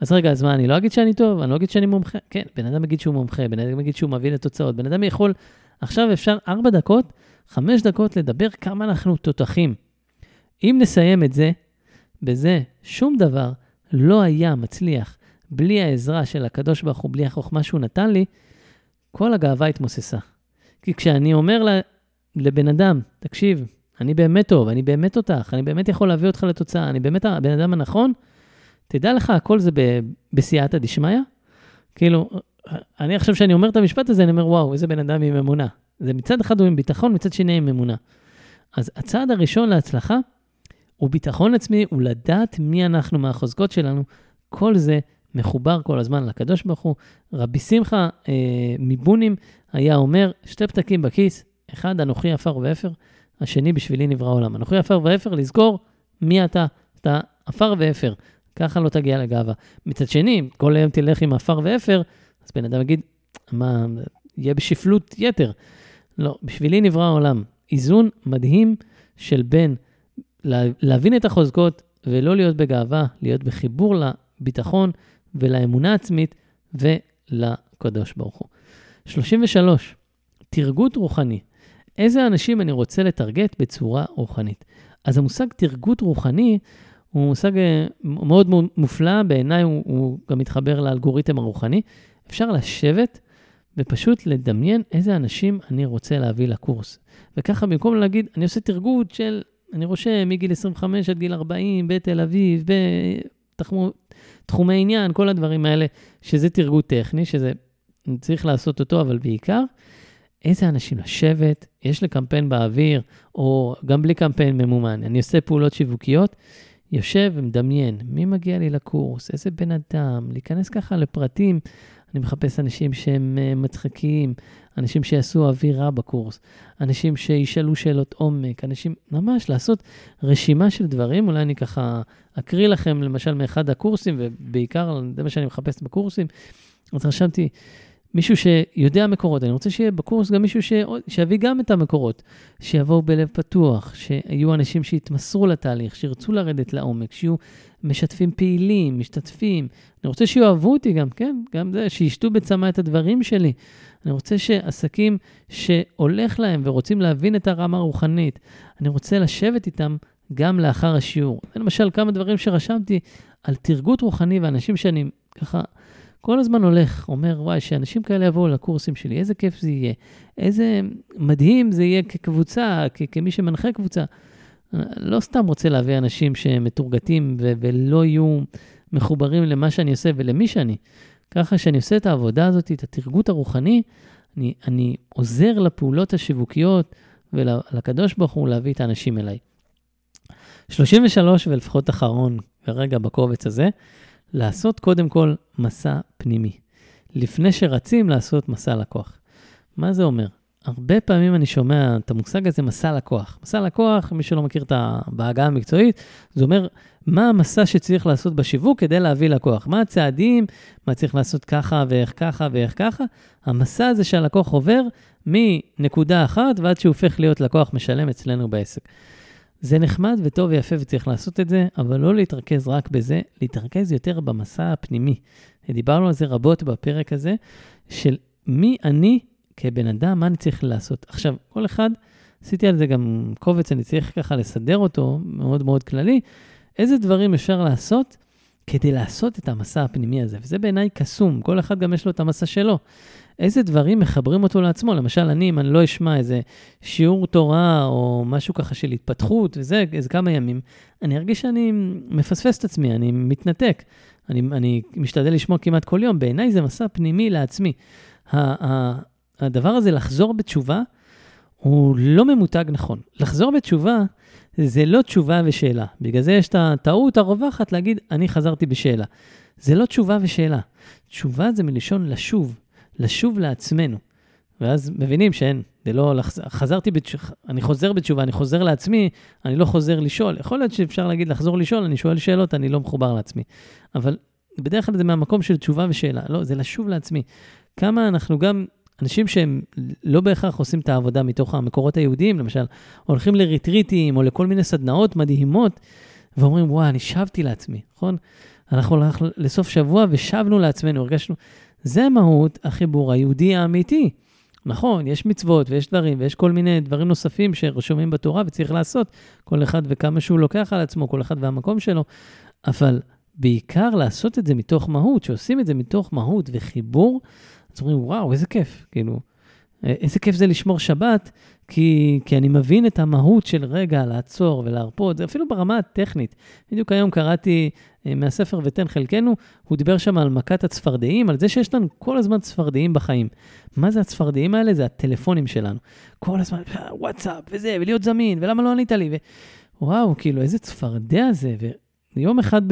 אז רגע, אז מה, אני לא אגיד שאני טוב, אני לא אגיד שאני מומחה. כן, בן אדם יגיד שהוא מומחה, בן אדם יגיד שהוא מביא לתוצאות, בן אדם יכול, עכשיו אפשר 4 דקות, 5 דקות לדבר כמה אנחנו תותחים. אם נסיים את זה, בזה שום דבר לא היה מצליח, בלי העזרה של הקדוש ברוך הוא, בלי החוכמה שהוא נתן לי, כל הגאווה התמוססה. כי כשאני אומר לבן אדם, תקשיב, אני באמת טוב, אני באמת אותך, אני באמת יכול להביא אותך לתוצאה, אני באמת הבן אדם הנכון, תדע לך, הכל זה בסייעתא דשמיא. כאילו, אני חושב שאני אומר את המשפט הזה, אני אומר, וואו, איזה בן אדם עם אמונה. זה מצד אחד הוא עם ביטחון, מצד שני עם אמונה. אז הצעד הראשון להצלחה, הוא ביטחון עצמי, הוא לדעת מי אנחנו, מה החוזקות שלנו, כל זה מחובר כל הזמן לקדוש ברוך הוא. רבי שמחה מבונים היה אומר, 2 פתקים בכיס, אחד אנוכי עפר ואפר, השני בשבילי נברא עולם. אנוכי עפר ואפר, לזכור מי אתה עפר ואפר, ככה לא תגיע לגאווה. מצד שני, כל היום תלך עם עפר ואפר, אז בן אדם יגיד, מה, יהיה בשפלות יתר. לא, בשבילי נברא העולם. איזון מדהים של בין להבין את החוזקות, ולא להיות בגאווה, להיות בחיבור לביטחון, ולאמונה עצמית ולקדוש ברוך הוא. 33, תרגות רוחני. איזה אנשים אני רוצה לתרגט בצורה רוחנית? אז המושג תרגות רוחני הוא מושג מאוד מופלא, בעיניי הוא גם מתחבר לאלגוריתם הרוחני. אפשר לשבת ופשוט לדמיין איזה אנשים אני רוצה להביא לקורס. וככה במקום להגיד, אני עושה תרגות של, אני רושם מגיל 25 עד גיל 40, בתל אביב, תחומי עניין, כל הדברים האלה, שזה תרגות טכני, שזה צריך לעשות אותו, אבל בעיקר, איזה אנשים לשבת, יש לי קמפיין באוויר, או גם בלי קמפיין ממומן, אני עושה פעולות שיווקיות, יושב ומדמיין, מי מגיע לי לקורס, איזה בן אדם, להיכנס ככה לפרטים, אני מחפש אנשים שהם מצחקים, אנשים שיעשו אווירה בקורס, אנשים שישאלו שאלות עומק, אנשים ממש לעשות רשימה של דברים, אולי אני ככה אקריא לכם למשל מאחד הקורסים, ובעיקר זה מה שאני מחפש בקורסים, אז רשמתי מישהו שיודע מקורות, אני רוצה שיהיה בקורס גם מישהו שיביא גם את המקורות, שיבואו בלב פתוח, שיהיו אנשים שיתמסרו לתהליך, שירצו לרדת לעומק, שיהיו משתפים פעילים, משתתפים, אני רוצה שיאהבו אותי גם, כן? גם זה, שישתו בצמא את הדברים שלי. אני רוצה שעסקים שהולך להם ורוצים להבין את הרמה הרוחנית, אני רוצה לשבת איתם גם לאחר השיעור. למשל, כמה דברים שרשמתי על תרגות רוחני ואנשים שאני ככה, כל הזמן הולך, אומר, וואי, שאנשים כאלה יבואו לקורסים שלי, איזה כיף זה יהיה, איזה מדהים זה יהיה כקבוצה, כמי שמנחה קבוצה. לא סתם רוצה להביא אנשים שמתורגטים ולא יהיו מחוברים למה שאני עושה ולמי שאני. ככה שאני עושה את העבודה הזאת, את התרגות הרוחני, אני עוזר לפעולות השיווקיות ולקדוש ברוך הוא להביא את האנשים אליי. 33 ולפחות אחרון, כרגע בקובץ הזה, לעשות קודם כל מסע פנימי, לפני שרצים לעשות מסע לקוח. מה זה אומר? הרבה פעמים אני שומע את המושג הזה, מסע לקוח. מסע לקוח, מי שלא מכיר את ההגדרה המקצועית, זה אומר, מה המסע שצריך לעשות בשיווק כדי להביא לקוח? מה הצעדים, מה צריך לעשות ככה ואיך ככה ואיך ככה? המסע הזה שהלקוח עובר מנקודה אחת, ועד שהופך להיות לקוח משלם אצלנו בעסק. זה נחמד וטוב ויפה וצריך לעשות את זה, אבל לא להתרכז רק בזה, להתרכז יותר במסע הפנימי. דיברנו על זה רבות בפרק הזה, של מי אני כבן אדם, מה אני צריך לעשות. עכשיו, כל אחד, עשיתי על זה גם קובץ, אני צריך ככה לסדר אותו, מאוד מאוד כללי, איזה דברים אפשר לעשות כדי לעשות את המסע הפנימי הזה, וזה בעיניי קסום, כל אחד גם יש לו את המסע שלו. איזה דברים מחברים אותו לעצמו, למשל אני, אם אני לא אשמע איזה שיעור תורה, או משהו ככה של התפתחות, וזה איזה כמה ימים, אני ארגיש שאני מפספס את עצמי, אני מתנתק, אני משתדל לשמוע כמעט כל יום, בעיניי זה מסע פנימי לעצמי. הדבר הזה לחזור בתשובה, הוא לא ממותג נכון. לחזור בתשובה, זה לא תשובה ושאלה. בגלל זה יש את הטעות הרווחת להגיד, אני חזרתי בשאלה. זה לא תשובה ושאלה. תשובה זה מלשון לשוב, לשוב לעצמנו. ואז מבינים שאין, זה לא, אני חוזר בתשובה, אני חוזר לעצמי, אני לא חוזר לשאול. יכול להיות שאפשר להגיד לחזור לשאול, אני שואל שאלות, אני לא מחובר לעצמי. אבל בדרך כלל זה מהמקום של תשובה ושאלה. לא, זה לשוב לעצמי. כמה אנחנו גם אנשים שהם לא בהכרח עושים את העבודה מתוך המקורות היהודיים, למשל, הולכים לריטריטים או לכל מיני סדנאות מדהימות, ואומרים, וואה, אני שבתי לעצמי, נכון? אנחנו הולכים לסוף שבוע ושבנו לעצמנו, הרגשנו, זה מהות החיבור היהודי האמיתי. נכון, יש מצוות ויש דברים, ויש כל מיני דברים נוספים שרשומים בתורה וצריך לעשות, כל אחד וכמה שהוא לוקח על עצמו, כל אחד והמקום שלו, אבל בעיקר לעשות את זה מתוך מהות, שעושים את זה מתוך מהות וחיבור, אז אומרים, וואו, איזה כיף, כאילו, איזה כיף זה לשמור שבת, כי אני מבין את המהות של רגע לעצור ולהרפות, זה אפילו ברמה הטכנית. בדיוק היום קראתי מהספר ותן חלקנו, הוא דיבר שם על מכת הצפרדעים, על זה שיש לנו כל הזמן צפרדעים בחיים. מה זה הצפרדעים האלה? זה הטלפונים שלנו. כל הזמן, וואטסאפ וזה, ולהיות זמין, ולמה לא ענית לי? וואו, כאילו, איזה צפרדע זה, ויום אחד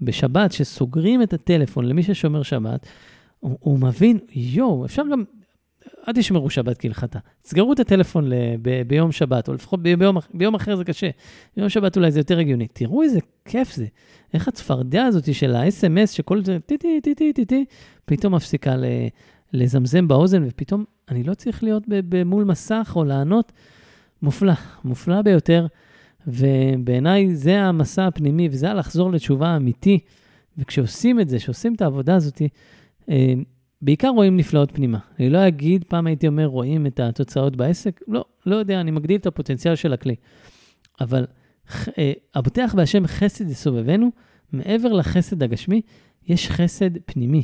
בשבת שסוגרים את הטלפון למי ששומר שבת, הוא מבין, יו, אפשר גם, עד ישמרו שבת כלחתה. סגרו את הטלפון ביום שבת, או לפחות ביום אחר זה קשה. ביום שבת אולי זה יותר הגיוני. תראו איזה כיף זה. איך הצפרדיה הזאת של ה-SMS, שכל זה טיטי, טיטי, טיטי, פתאום מפסיקה לזמזם באוזן, ופתאום אני לא צריך להיות מול מסך או לענות. מופלא, מופלא ביותר. ובעיניי זה המסע הפנימי, וזה לחזור לתשובה אמיתי. וכשעושים את זה, שעושים את העבודה הזאת, בעיקר רואים נפלאות פנימה. אני לא אגיד, פעם הייתי אומר, רואים את התוצאות בעסק. לא, לא יודע, אני מגדיל את הפוטנציאל של הכלי. אבל הבוטח בהשם חסד יסובבנו, מעבר לחסד הגשמי, יש חסד פנימי.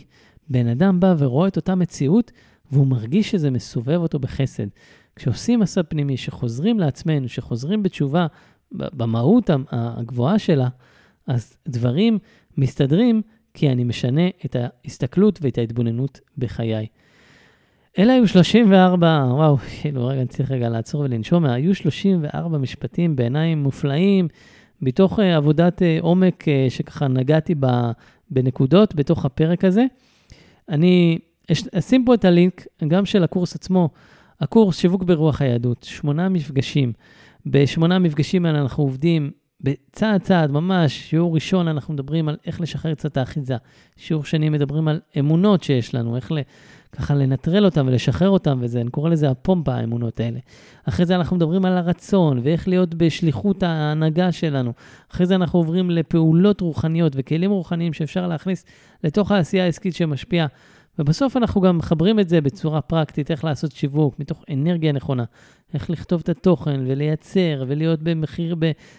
בן אדם בא ורואה את אותה מציאות, והוא מרגיש שזה מסובב אותו בחסד. כשעושים מסע פנימי, שחוזרים לעצמנו, שחוזרים בתשובה, במהות הגבוהה שלה, אז דברים מסתדרים, כי אני משנה את ההסתכלות ואת ההתבוננות בחיי. אלה היו 34, וואו, רגע, אני צריך רגע לעצור ולנשום, היו 34 משפטים בעיניים מופלאים, בתוך עבודת עומק שככה נגעתי בנקודות, בתוך הפרק הזה. אני אשים פה את הלינק, גם של הקורס עצמו, הקורס שיווק ברוח היהדות, 8 מפגשים. ב8 מפגשים האלה אנחנו עובדים, בצעד צעד, ממש, שיעור ראשון אנחנו מדברים על איך לשחרר קצת האחיזה. שיעור שני מדברים על אמונות שיש לנו, איך ככה לנטרל אותם ולשחרר אותם, וזה, אני קורא לזה הפומפה, האמונות האלה. אחרי זה אנחנו מדברים על הרצון, ואיך להיות בשליחות ההנהגה שלנו. אחרי זה אנחנו עוברים לפעולות רוחניות וכלים רוחניים שאפשר להכניס לתוך העשייה העסקית שמשפיעה. ובסוף אנחנו גם מחברים את זה בצורה פרקטית, איך לעשות שיווק, מתוך אנרגיה נכונה, איך לכתוב את התוכן ולייצר ולהיות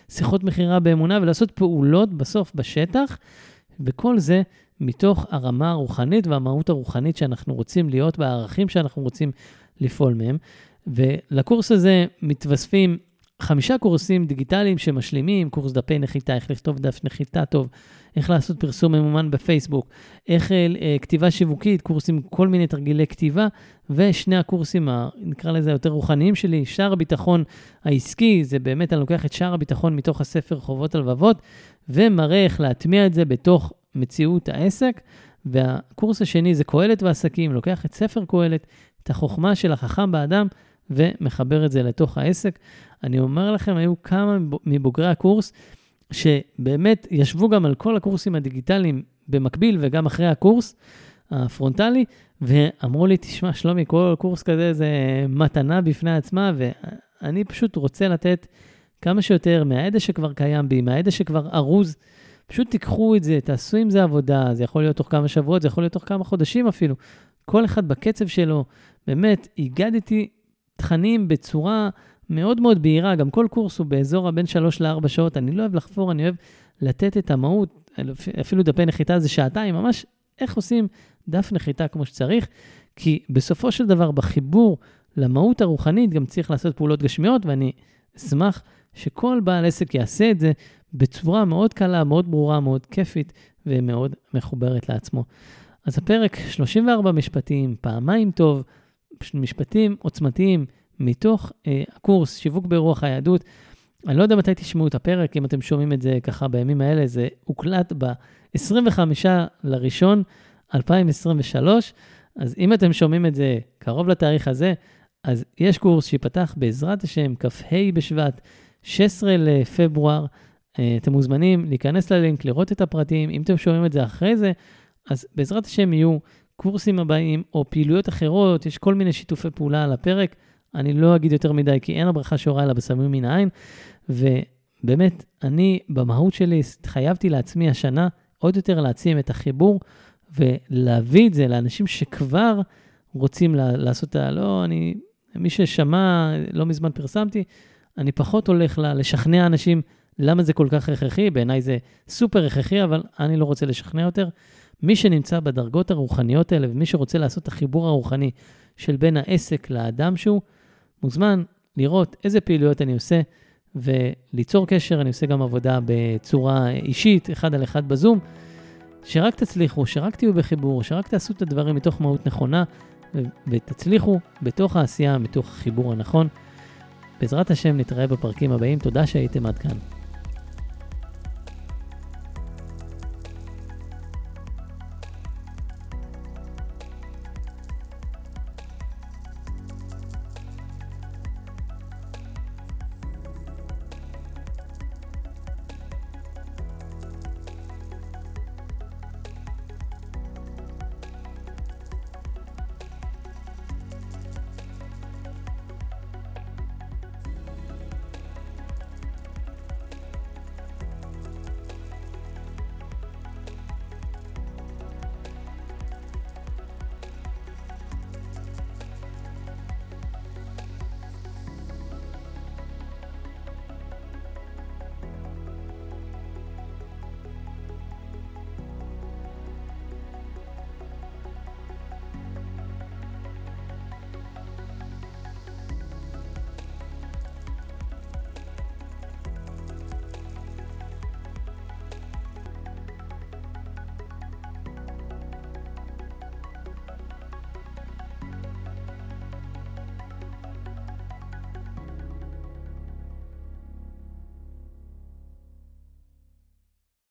בשיחות מחירה באמונה ולעשות פעולות בסוף בשטח, וכל זה מתוך הרמה הרוחנית והמהות הרוחנית שאנחנו רוצים להיות בערכים שאנחנו רוצים לפעול מהם. ולקורס הזה מתווספים 5 קורסים דיגיטליים שמשלימים, קורס דפי נחיתה, איך לכתוב דף נחיתה טוב, איך לעשות פרסום ממומן בפייסבוק, איך כתיבה שיווקית, קורסים, כל מיני תרגילי כתיבה, ושני הקורסים, נקרא לזה יותר רוחניים שלי, שער הביטחון העסקי, זה באמת אני לוקח את שער הביטחון מתוך הספר חובות הלבבות, ומראה איך להטמיע את זה בתוך מציאות העסק, והקורס השני זה קהלת ועסקים, לוקח את ספר קהלת, את את החוכמה של החכם באדם, ומחבר את זה לתוך העסק. אני אומר לכם, היו כמה מבוגרי הקורס, שבאמת ישבו גם על כל הקורסים הדיגיטליים במקביל, וגם אחרי הקורס הפרונטלי, ואמרו לי, תשמע שלומי, כל קורס כזה זה מתנה בפני עצמה, ואני פשוט רוצה לתת כמה שיותר מהידע שכבר קיים בי, מהידע שכבר ארוז, פשוט תיקחו את זה, תעשו עם זה עבודה, זה יכול להיות תוך כמה שבועות, זה יכול להיות תוך כמה חודשים אפילו, כל אחד בקצב שלו, באמת, הגדתי תכנים בצורה מאוד מאוד בהירה, גם כל קורס הוא באזור הבין 3-4 שעות, אני לא אוהב לחפור, אני אוהב לתת את המהות, אפילו דפי נחיתה זה שעתיים, ממש איך עושים דף נחיתה כמו שצריך, כי בסופו של דבר בחיבור למהות הרוחנית, גם צריך לעשות פעולות גשמיות, ואני אשמח שכל בעל עסק יעשה את זה, בצורה מאוד קלה, מאוד ברורה, מאוד כיפית, ומאוד מחוברת לעצמו. אז הפרק 34 משפטים, פעמיים טוב, משפטים עוצמתיים, מתוך הקורס שיווק ברוח היהדות. אני לא יודע מתי תשמעו את הפרק, אם אתם שומעים את זה ככה בימים האלה, זה הוקלט ב-25/1/2023, אז אם אתם שומעים את זה קרוב לתאריך הזה, אז יש קורס שיפתח בעזרת השם, כ"ה בשבט, 16 לפברואר, אתם מוזמנים להיכנס ללינק, לראות את הפרטים, אם אתם שומעים את זה אחרי זה, אז בעזרת השם יהיו קורסים הבאים, או פעילויות אחרות, יש כל מיני שיתופי פעולה על הפרק, אני לא אגיד יותר מדי, כי אין הברכה שורה אלא בסמים מן העין, ובאמת, אני במהות שלי התחייבתי לעצמי השנה, עוד יותר להעצים את החיבור, ולהביא את זה לאנשים שכבר רוצים לעשות, מי ששמע, לא מזמן פרסמתי, אני פחות הולך לשכנע אנשים, למה זה כל כך הכרחי, בעיניי זה סופר הכרחי, אבל אני לא רוצה לשכנע יותר, מי שנמצא בדרגות הרוחניות האלה, ומי שרוצה לעשות את החיבור הרוחני, של בין העסק לאדם שהוא, מוזמן לראות איזה פעילויות אני עושה, וליצור קשר, אני עושה גם עבודה בצורה אישית, 1-1 בזום, שרק תצליחו, שרק תהיו בחיבור, שרק תעשו את הדברים מתוך מהות נכונה, ותצליחו בתוך העשייה, מתוך החיבור הנכון, בעזרת השם נתראה בפרקים הבאים, תודה שהייתם עד כאן.